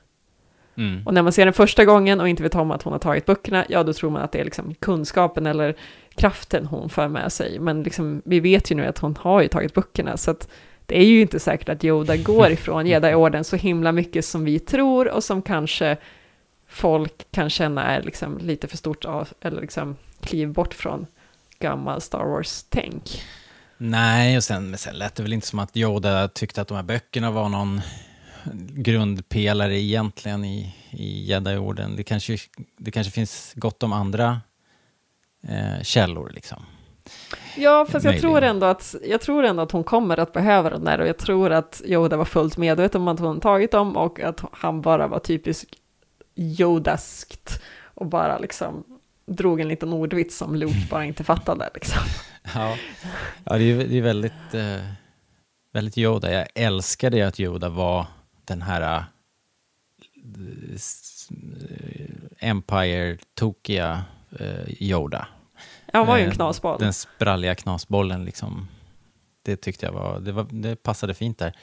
Mm. Och när man ser den första gången och inte vet om att hon har tagit böckerna, ja då tror man att det är liksom kunskapen eller kraften hon för med sig. Men liksom, vi vet ju nu att hon har ju tagit böckerna, så att det är ju inte säkert att Yoda går ifrån Jedi-orden så himla mycket som vi tror, och som kanske folk kan känna är liksom lite för stort av, eller liksom kliv bort från gammal Star Wars-tänk. Nej, och sen, sen lät det väl inte som att Yoda tyckte att de här böckerna var någon grundpelare egentligen i, i Jedi-orden. Det kanske, det kanske finns gott om andra eh, källor liksom. Ja, fast jag tror, ändå att, jag tror ändå att hon kommer att behöva den där, och jag tror att Yoda var fullt medveten om att hon tagit dem och att han bara var typisk Yodaskt och bara liksom drog en liten ordvits som Luke bara inte fattade liksom. Ja, ja det, är, det är väldigt eh, väldigt Yoda. Jag älskar det att Yoda var den här eh, Empire-tokiga eh, Yoda. Han var ju en knasboll. Den spralliga knasbollen liksom. det tyckte jag var det, var, det passade fint där.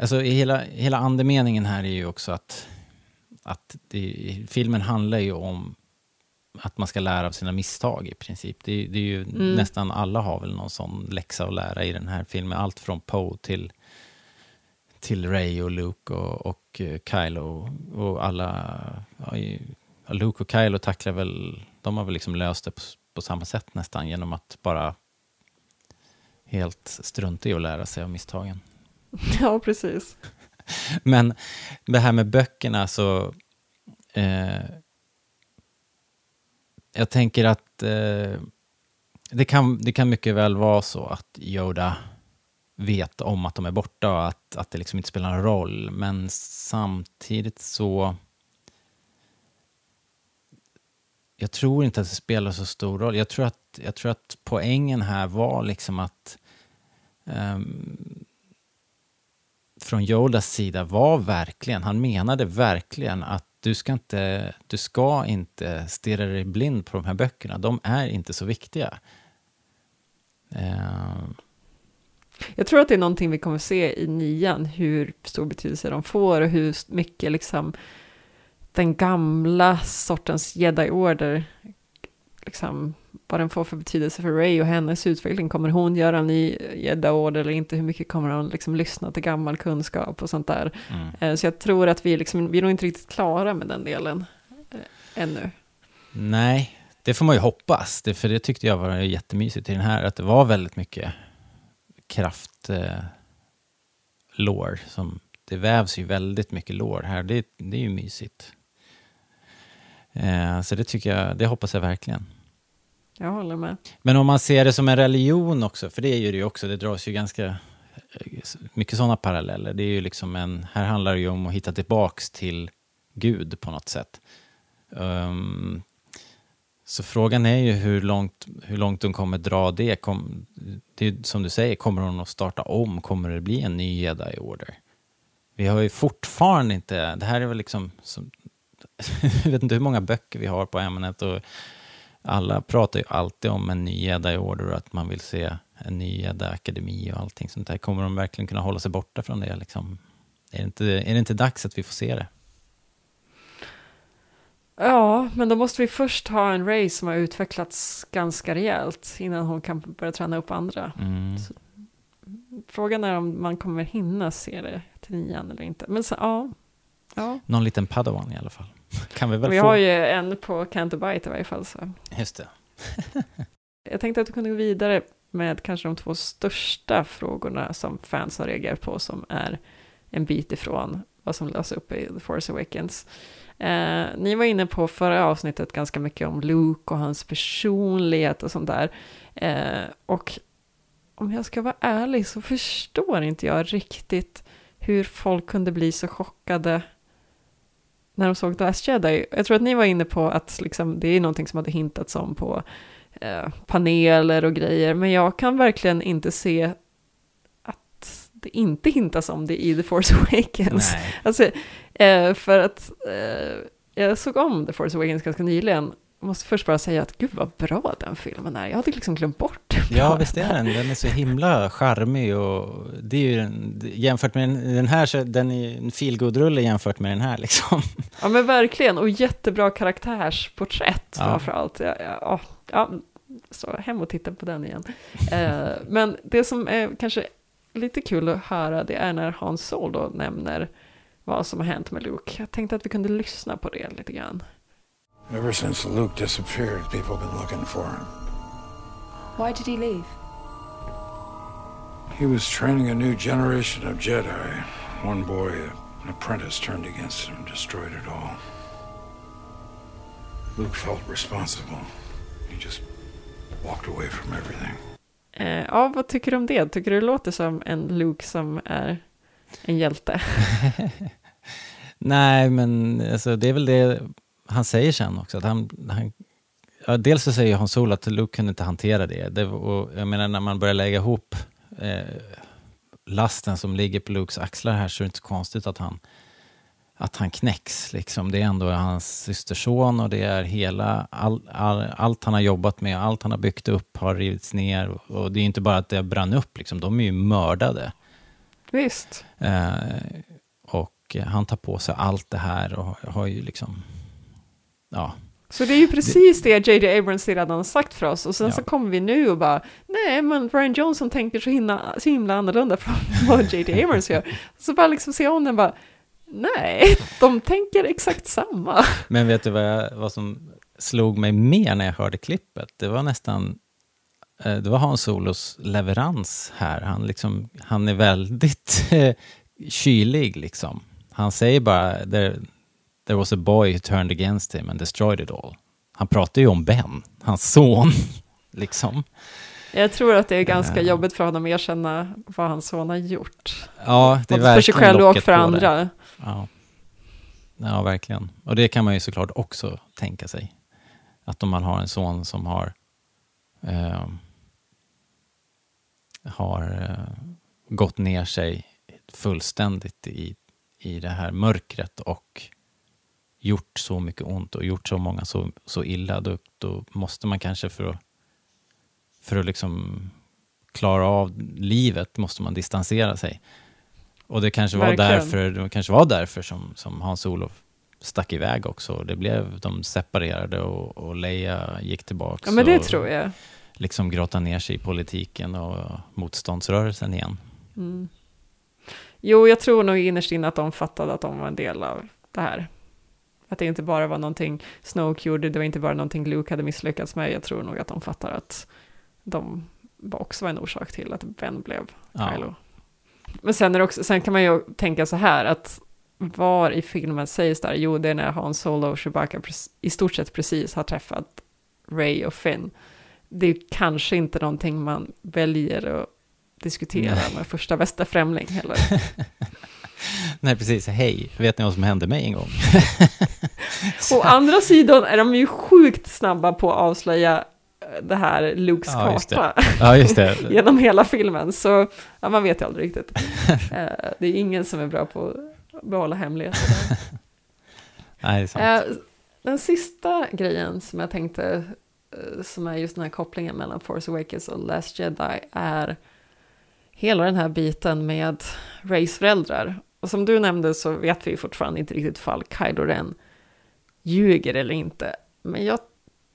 Alltså hela, hela andemeningen här är ju också att, att det, filmen handlar ju om att man ska lära av sina misstag i princip. Det, det är ju mm. nästan alla har väl någon sån läxa att lära i den här filmen. Allt från Poe till, till Rey och Luke och, och Kylo och alla... Ja, Luke och Kylo tacklar väl... De har väl liksom löst det på, på samma sätt nästan genom att bara helt strunta i att lära sig av misstagen. Ja, precis. Men det här med böckerna så... Eh, jag tänker att eh, det, kan, det kan mycket väl vara så att Yoda vet om att de är borta och att, att det liksom inte spelar någon roll. Men samtidigt så... Jag tror inte att det spelar så stor roll. Jag tror att, jag tror att poängen här var liksom att... Um, från Yodas sida var verkligen... Han menade verkligen att du ska inte, du ska inte stirra dig blind på de här böckerna. De är inte så viktiga. Um, Jag tror att det är någonting vi kommer se i nian, hur stor betydelse de får och hur mycket liksom den gamla sortens Jedi-order, liksom vad den får för betydelse för Rey och hennes utveckling. Kommer hon göra en ny Jedi-order eller inte? Hur mycket kommer hon liksom lyssna till gammal kunskap och sånt där? Mm. Så jag tror att vi, liksom, vi är nog inte riktigt klara med den delen ännu. Nej, det får man ju hoppas. Det, för det tyckte jag var jättemysigt i den här, att det var väldigt mycket kraft eh, lore som det vävs ju väldigt mycket lore här, det, det är ju mysigt eh, så det tycker jag, det hoppas jag verkligen. Jag håller med. Men om man ser det som en religion också, för det är ju det också, det dras ju ganska mycket sådana paralleller, det är ju liksom en, här handlar det ju om att hitta tillbaks till Gud på något sätt. um, Så frågan är ju hur långt, hur långt hon kommer dra det. Kom, det. Som du säger, kommer hon att starta om? Kommer det bli en ny Jedi-order? Vi har ju fortfarande inte... Det här är väl liksom... Som, jag vet inte hur många böcker vi har på ämnet. Och alla pratar ju alltid om en ny Jedi-order och att man vill se en ny Jedi-akademi och allting sånt där. Kommer de verkligen kunna hålla sig borta från det? Liksom? Är det inte, är det inte dags att vi får se det? Ja, men då måste vi först ha en Rey som har utvecklats ganska rejält innan hon kan börja träna upp andra. Mm. Så, frågan är om man kommer hinna se det till nian eller inte. Men så, ja. ja. Någon liten padawan i alla fall. Kan vi väl vi få... har ju en på Canto Bight i varje fall. Så. Just det. Jag tänkte att du kunde gå vidare med kanske de två största frågorna som fans har reagerat på, som är en bit ifrån vad som löser upp i The Force Awakens. Eh, ni var inne på förra avsnittet ganska mycket om Luke och hans personlighet och sånt där. Eh, och om jag ska vara ärlig så förstår inte jag riktigt hur folk kunde bli så chockade när de såg The Last Jedi. Jag tror att ni var inne på att liksom, det är någonting som hade hintats om på eh, paneler och grejer. Men jag kan verkligen inte se... det inte hintas om det i The Force Awakens. Alltså, eh, för att eh, jag såg om The Force Awakens ganska nyligen. Jag måste först bara säga att gud vad bra den filmen är. Jag hade liksom glömt bort. Ja, visst är den. Den är så himla charmig och det är ju den, jämfört med den här så den är en feelgood-rulle jämfört med den här liksom. Ja, men verkligen. Och jättebra karaktärsporträtt ja. framförallt. Ja, ja, ja, så hem och titta på den igen. Eh, men det som är kanske lite kul att höra, det är när Han Solo nämner vad som har hänt med Luke. Jag tänkte att vi kunde lyssna på det lite grann. Ever since Luke disappeared, people have been looking for him. Why did he leave? He was training a new generation of Jedi. One boy, an apprentice, turned against him and destroyed it all. Luke felt responsible. He just walked away from everything. Ja, vad tycker du om det? Tycker du det låter som en Luke som är en hjälte? Nej, men alltså, det är väl det han säger sen också. Att han, han, ja, dels så säger Han Solo att Luke kunde inte hantera det. det och jag menar, när man börjar lägga ihop eh, lasten som ligger på Lukes axlar här så är det inte så konstigt att han, att han knäcks liksom. Det är ändå hans systerson och det är hela all, all, allt han har jobbat med, allt han har byggt upp har rivits ner, och det är inte bara att det brann upp liksom, de är ju mördade. Visst. Eh, och han tar på sig allt det här och har, har ju liksom ja. Så det är ju precis det J J Abrams redan har sagt för oss. Och sen ja. Så kommer vi nu och bara, nej men Rian Johnson tänker så himla, så himla annorlunda från vad J J Abrams gör. Så bara liksom ser hon den bara, nej, de tänker exakt samma. Men vet du vad, jag, vad som slog mig mer när jag hörde klippet? Det var nästan, det var Han Solos leverans här. Han, liksom, han är väldigt kylig liksom. Han säger bara, det there was a boy who turned against him and destroyed it all. Han pratar ju om Ben, hans son, liksom. Jag tror att det är ganska uh, jobbigt för honom att erkänna vad hans son har gjort. Ja, det är verkligen för sig själv och för andra. Ja. ja, verkligen. Och det kan man ju såklart också tänka sig. Att om man har en son som har uh, har uh, gått ner sig fullständigt i, i det här mörkret och gjort så mycket ont och gjort så många så, så illa, då, då måste man kanske för att, för att liksom klara av livet måste man distansera sig. Och det kanske var Verkligen. därför, det kanske var därför som, som Han Solo stack iväg också. Det blev, de separerade och, och Leia gick tillbaka. Ja, men det och, tror jag. Liksom grotta ner sig i politiken och motståndsrörelsen igen. Mm. Jo, jag tror nog innerst inne att de fattade att de var en del av det här. Att det inte bara var någonting Snoke gjorde, det var inte bara någonting Luke hade misslyckats med. Jag tror nog att de fattar att de också var en orsak till att Ben blev Kylo. Ja. Men sen, är det också, sen kan man ju tänka så här, att var i filmen sägs där? Jo, det är när Han Solo och Chewbacca i stort sett precis har träffat Rey och Finn. Det är kanske inte någonting man väljer att diskutera Nej. med första bästa främling heller. Nej, precis. Hej, vet ni vad som hände mig en gång? Å andra sidan är de ju sjukt snabba på att avslöja det här Lukes ja, karta ja, just det. genom hela filmen. Så ja, man vet ju aldrig riktigt. Det är ingen som är bra på att behålla hemligheter. Nej, det är sant. Den sista grejen som jag tänkte, som är just den här kopplingen mellan Force Awakens och Last Jedi, är hela den här biten med Reys föräldrar. Och som du nämnde så vet vi fortfarande inte riktigt fall Kylo Ren ljuger eller inte. Men jag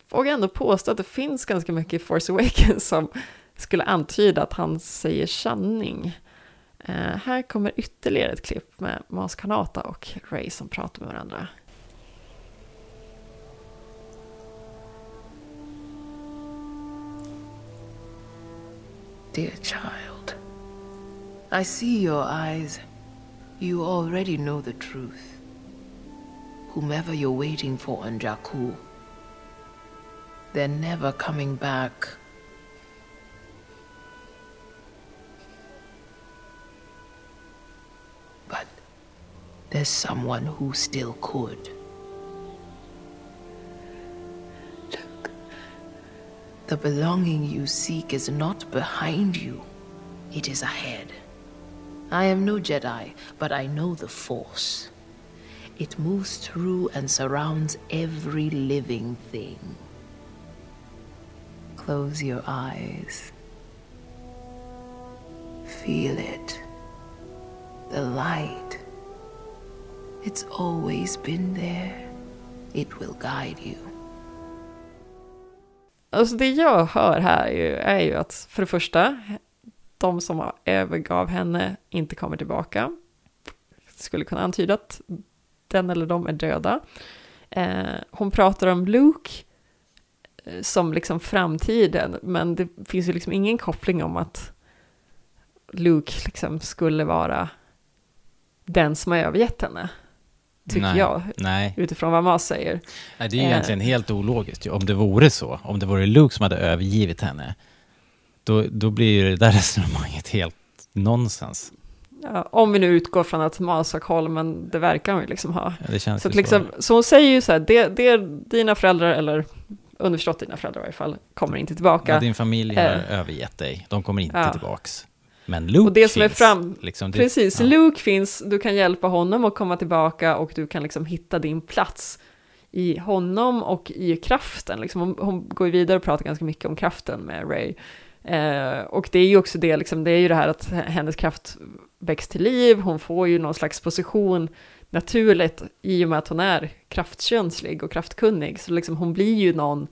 vågar ändå påstå att det finns ganska mycket i Force Awakens som skulle antyda att han säger sanning. Eh, här kommer ytterligare ett klipp med Maz Kanata och Rey som pratar med varandra. Dear child, I see your eyes. You already know the truth. Whomever you're waiting for on Jakku, they're never coming back. But there's someone who still could. Look, the belonging you seek is not behind you, it is ahead. I am no Jedi, but I know the Force. It moves through and surrounds every living thing. Close your eyes. Feel it. The light. It's always been there. It will guide you. Alltså det jag hör här är ju, är ju att för det första, de som övergav henne inte kommer tillbaka. Skulle kunna antyda att den eller de är döda. Eh, hon pratar om Luke som liksom framtiden, men det finns ju liksom ingen koppling om att Luke liksom skulle vara den som har övergett henne. Tycker nej, jag, nej. utifrån vad Maz säger. Nej, det är ju eh. egentligen helt ologiskt. Om det vore så, om det vore Luke som hade övergivit henne, Då, då blir ju det där resonemanget helt nonsens. Ja, om vi nu utgår från att Maz har koll, men det verkar hon ju liksom ha. Ja, det känns så, att liksom, så hon säger ju så här, det, det är dina föräldrar, eller underförstått dina föräldrar i varje fall, kommer inte tillbaka. Ja, din familj har eh. övergett dig, de kommer inte ja. tillbaks. Men Luke och det som finns. Är fram... liksom, det... Precis, ja. Luke finns, du kan hjälpa honom att komma tillbaka och du kan liksom hitta din plats i honom och i kraften. Liksom, hon, hon går vidare och pratar ganska mycket om kraften med Rey. Eh, och det är ju också det, liksom, det är ju det här att hennes kraft väcks till liv. Hon får ju någon slags position naturligt i och med att hon är kraftkänslig och kraftkunnig. Så liksom, hon blir ju någon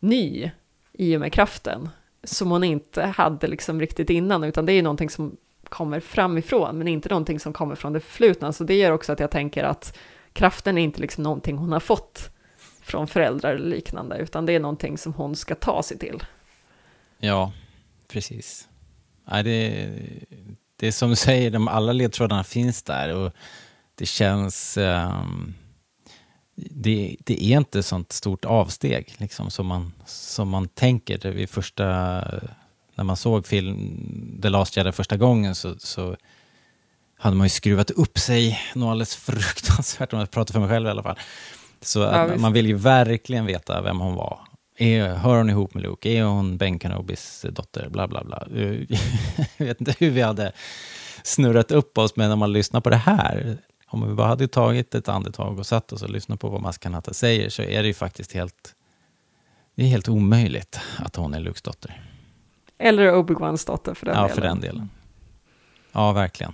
ny i och med kraften som hon inte hade liksom riktigt innan, utan det är ju någonting som kommer framifrån, men inte någonting som kommer från det förflutna. Så det gör också att jag tänker att kraften är inte liksom någonting hon har fått från föräldrar eller liknande, utan det är någonting som hon ska ta sig till. Ja, precis. Ja, det, det är som du säger, de alla ledtrådarna finns där och det känns... Um... Det, det är inte sånt stort avsteg liksom, som, man, som man tänker. Det vid första, när man såg film The Last Jedi första gången så, så hade man ju skruvat upp sig något alldeles fruktansvärt, om jag pratar för mig själv i alla fall. Så ja, man vill ju verkligen veta vem hon var. Är, hör hon ihop med Luke? Är hon Ben Kanobis dotter? Bla bla bla. Jag vet inte hur vi hade snurrat upp oss, men när man lyssnar på det här... Om vi bara hade tagit ett andetag och satt oss och lyssnat på vad Maz Kanata säger, så är det ju faktiskt helt, det är helt omöjligt att hon är Lukes dotter. Eller Obi-Wans dotter för den ja, delen. Ja, för den delen. Ja, verkligen.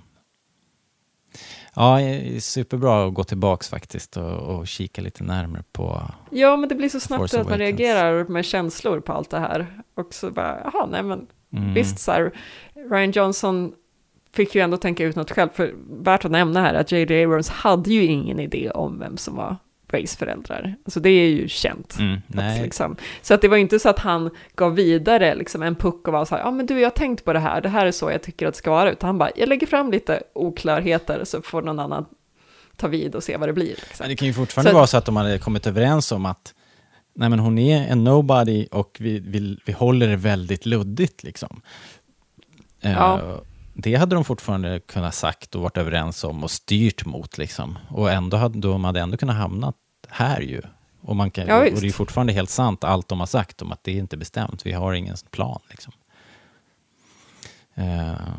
Ja, superbra att gå tillbaks faktiskt och, och kika lite närmare på. Ja, men det blir så snabbt att man reagerar med känslor på allt det här. Och så bara, jaha, nej men mm. visst så här, Rian Johnson... fick ju ändå tänka ut något själv, för värt att nämna här att J J. Abrams hade ju ingen idé om vem som var Reys föräldrar. Alltså det är ju känt. Mm, att, nej. Liksom, så att det var inte så att han gav vidare liksom, en puck och var så här, ja ah, men du, jag har tänkt på det här, det här är så jag tycker att det ska vara. Utan han bara, jag lägger fram lite oklarheter så får någon annan ta vid och se vad det blir. Liksom. Det kan ju fortfarande så, vara så att de hade kommit överens om att nej men hon är en nobody och vi, vi, vi håller det väldigt luddigt liksom. Ja. Uh, Det hade de fortfarande kunnat sagt och varit överens om och styrt mot liksom. Och ändå hade de hade ändå kunnat hamna här ju. Och, man kan, ja, och det är fortfarande helt sant allt de har sagt om att det är inte bestämt. Vi har ingen plan liksom. Uh,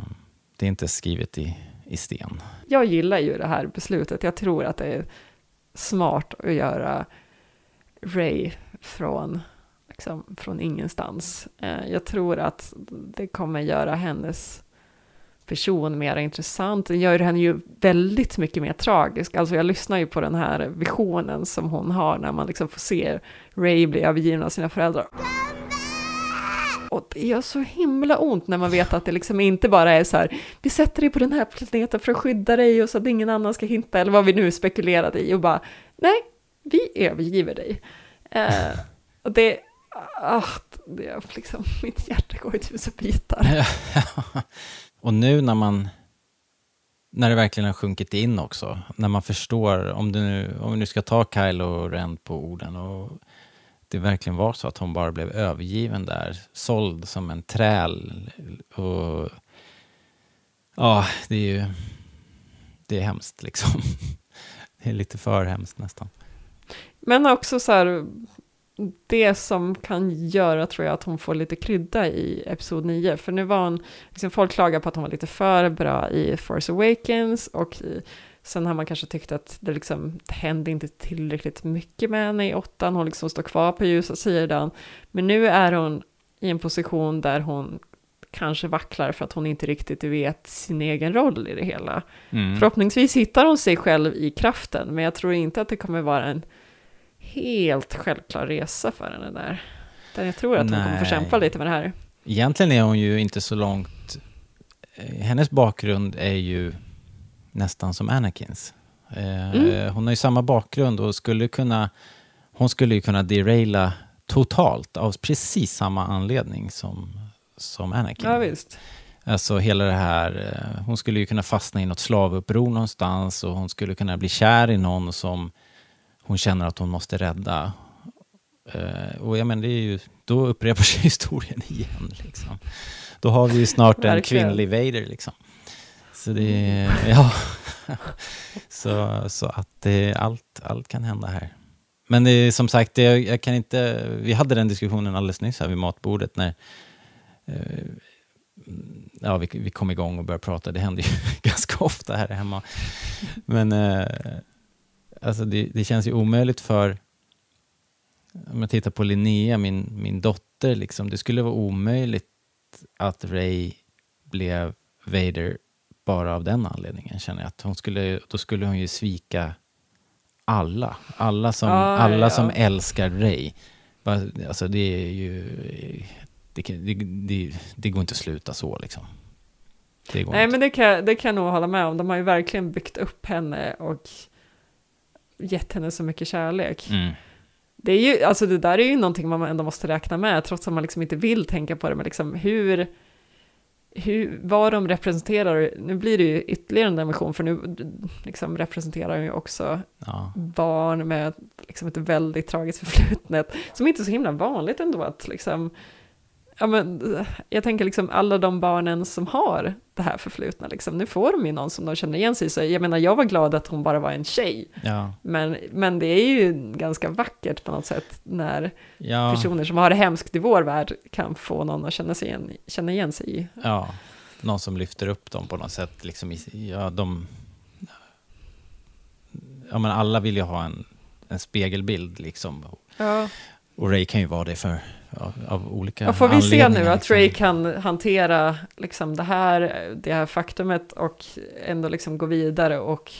det är inte skrivet i, i sten. Jag gillar ju det här beslutet. Jag tror att det är smart att göra Rey från... liksom, från ingenstans. Uh, jag tror att det kommer göra hennes... person mer intressant. Det gör henne ju väldigt mycket mer tragisk. Alltså jag lyssnar ju på den här visionen som hon har när man liksom får se Rey bli övergiven av sina föräldrar. Och det gör så himla ont när man vet att det liksom inte bara är så här, vi sätter dig på den här planeten för att skydda dig och så att ingen annan ska hitta, eller vad vi nu spekulerade i, och bara, nej, vi övergiver dig. Uh, och det ah, det liksom, mitt hjärta går i tusen bitar. Och nu när man när det verkligen har sjunkit in också, när man förstår, om du nu om vi nu ska ta Kylo Ren på orden, och det verkligen var så att hon bara blev övergiven där, såld som en träl, och ja, det är ju det är hemskt liksom. Det är lite för hemskt nästan. Men också så här, det som kan göra, tror jag, att hon får lite krydda i episod nio. För nu var hon, liksom, folk klagade på att hon var lite för bra i Force Awakens. Och i, sen har man kanske tyckt att det liksom hände inte tillräckligt mycket med henne i åttan. Hon liksom står kvar på ljusa sidan. Men nu är hon i en position där hon kanske vacklar för att hon inte riktigt vet sin egen roll i det hela. Mm. Förhoppningsvis hittar hon sig själv i kraften. Men jag tror inte att det kommer vara en... helt självklar resa för henne där. Där jag tror att hon Nej. kommer få kämpa lite med det här. Egentligen är hon ju inte så långt... Hennes bakgrund är ju nästan som Anakins. Mm. Hon har ju samma bakgrund och skulle kunna... Hon skulle ju kunna deraila totalt av precis samma anledning som, som Anakin. Ja, visst. Alltså hela det här... Hon skulle ju kunna fastna i något slavuppror någonstans och hon skulle kunna bli kär i någon som... hon känner att hon måste rädda. Uh, och ja, men det är ju, då upprepar sig historien igen. Liksom. Då har vi ju snart en kvinnlig Vader. Liksom. Så, det, mm. ja. så, så att det, allt, allt kan hända här. Men det är, som sagt, det, jag kan inte, vi hade den diskussionen alldeles nyss här vid matbordet. När, uh, ja, vi, vi kom igång och började prata. Det händer ju ganska ofta här hemma. Men eh, alltså det, det känns ju omöjligt för, om jag tittar på Linnea, min, min dotter, liksom, det skulle vara omöjligt att Rey blev Vader bara av den anledningen, känner jag. Att hon skulle, då skulle hon ju svika alla. Alla som, ah, alla ja. som älskar Rey. Alltså det är ju... Det, det, det, det går inte att sluta så, liksom. Det går Nej, inte. Men det kan, det kan jag nog hålla med om. De har ju verkligen byggt upp henne och gett henne så mycket kärlek. Mm. Det är ju, alltså det där är ju någonting man ändå måste räkna med, trots att man liksom inte vill tänka på det, men liksom hur, hur, vad de representerar. Nu blir det ju ytterligare en dimension, för nu liksom representerar de ju också ja. barn med liksom ett väldigt tragiskt förflutnet, som inte är så himla vanligt ändå att liksom, ja, men jag tänker liksom alla de barnen som har det här förflutna, liksom, nu får de ju någon som de känner igen sig. Så jag menar, jag var glad att hon bara var en tjej. Ja. Men, men det är ju ganska vackert på något sätt när ja. personer som har det hemskt i vår värld kan få någon att känna, sig igen, känna igen sig i. Ja, någon som lyfter upp dem på något sätt. Liksom, ja, de, ja, men alla vill ju ha en, en spegelbild, liksom. Ja. Och Rey kan ju vara det för, av, av olika anledningar. Får vi se nu att Rey kan hantera liksom det här, det här faktumet och ändå liksom gå vidare och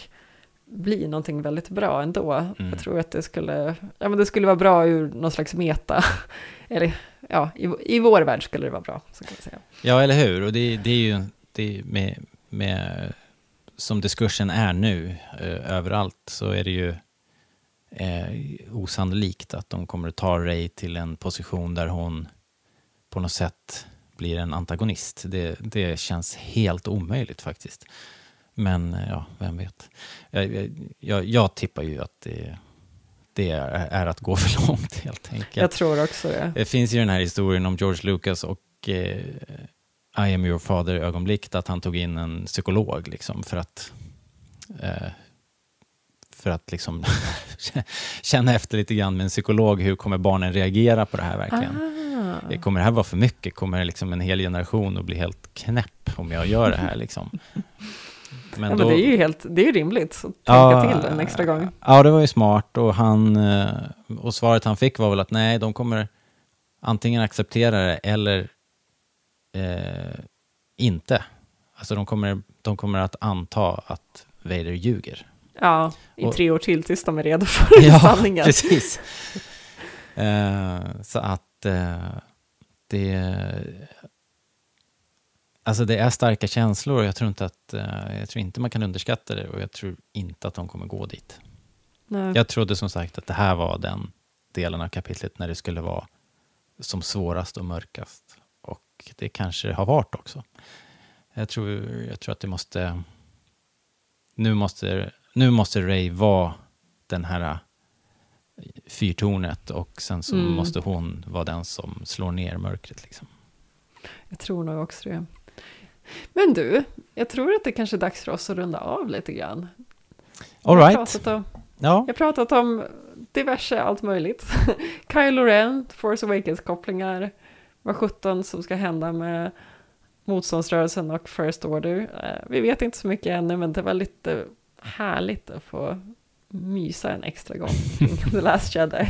bli någonting väldigt bra ändå. Mm. Jag tror att det skulle, ja, men det skulle vara bra ur någon slags meta. Eller, ja, i, i vår värld skulle det vara bra, så kan man säga. Ja, eller hur? Och det, det är ju det är med, med, som diskursen är nu eh, överallt, så är det ju Eh, osannolikt att de kommer att ta Rey till en position där hon på något sätt blir en antagonist. Det, det känns helt omöjligt faktiskt. Men eh, ja, vem vet. Jag, jag, jag tippar ju att det, det är, är att gå för långt, helt enkelt. Jag tror också det. Det finns ju den här historien om George Lucas och eh, I am your father ögonblicket, att han tog in en psykolog liksom för att eh, för att liksom känna efter lite grann med en psykolog, hur kommer barnen reagera på det här verkligen? Aha. Kommer det här vara för mycket? Kommer liksom en hel generation att bli helt knäpp om jag gör det här liksom? Men, ja, då, men det är ju helt, det är ju rimligt att ja, tänka till en extra gång. Ja, det var ju smart, och han och svaret han fick var väl att nej, de kommer antingen acceptera det eller eh, inte. Alltså de kommer, de kommer att anta att Vader ljuger. Ja, i och, tre år till tills de är redo för ja, sanningen. Precis. Uh, så att uh, det, alltså det är starka känslor, och jag tror inte att uh, jag tror inte man kan underskatta det, och jag tror inte att de kommer gå dit. Nej. Jag trodde som sagt att det här var den delen av kapitlet när det skulle vara som svårast och mörkast, och det kanske har varit också. Jag tror, jag tror att det måste nu måste Nu måste Rey vara den här fyrtornet, och sen så mm. måste hon vara den som slår ner mörkret. Liksom. Jag tror nog också det. Men du, jag tror att det kanske är dags för oss att runda av lite grann. All right. Jag har pratat om, ja. jag pratat om diverse allt möjligt. Kylo Ren, Force Awakens-kopplingar, vad sjutton som ska hända med motståndsrörelsen och First Order. Vi vet inte så mycket ännu, men det var lite... härligt att få mysa en extra gång kring The Last Jedi.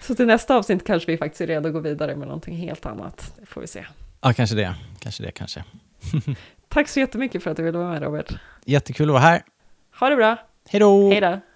Så till nästa avsnitt kanske vi faktiskt är redo att gå vidare med någonting helt annat. Det får vi se. Ja, kanske det. Kanske det, kanske. Tack så jättemycket för att du ville vara med, Robert. Jättekul att vara här. Ha det bra. Hej då. Hej då.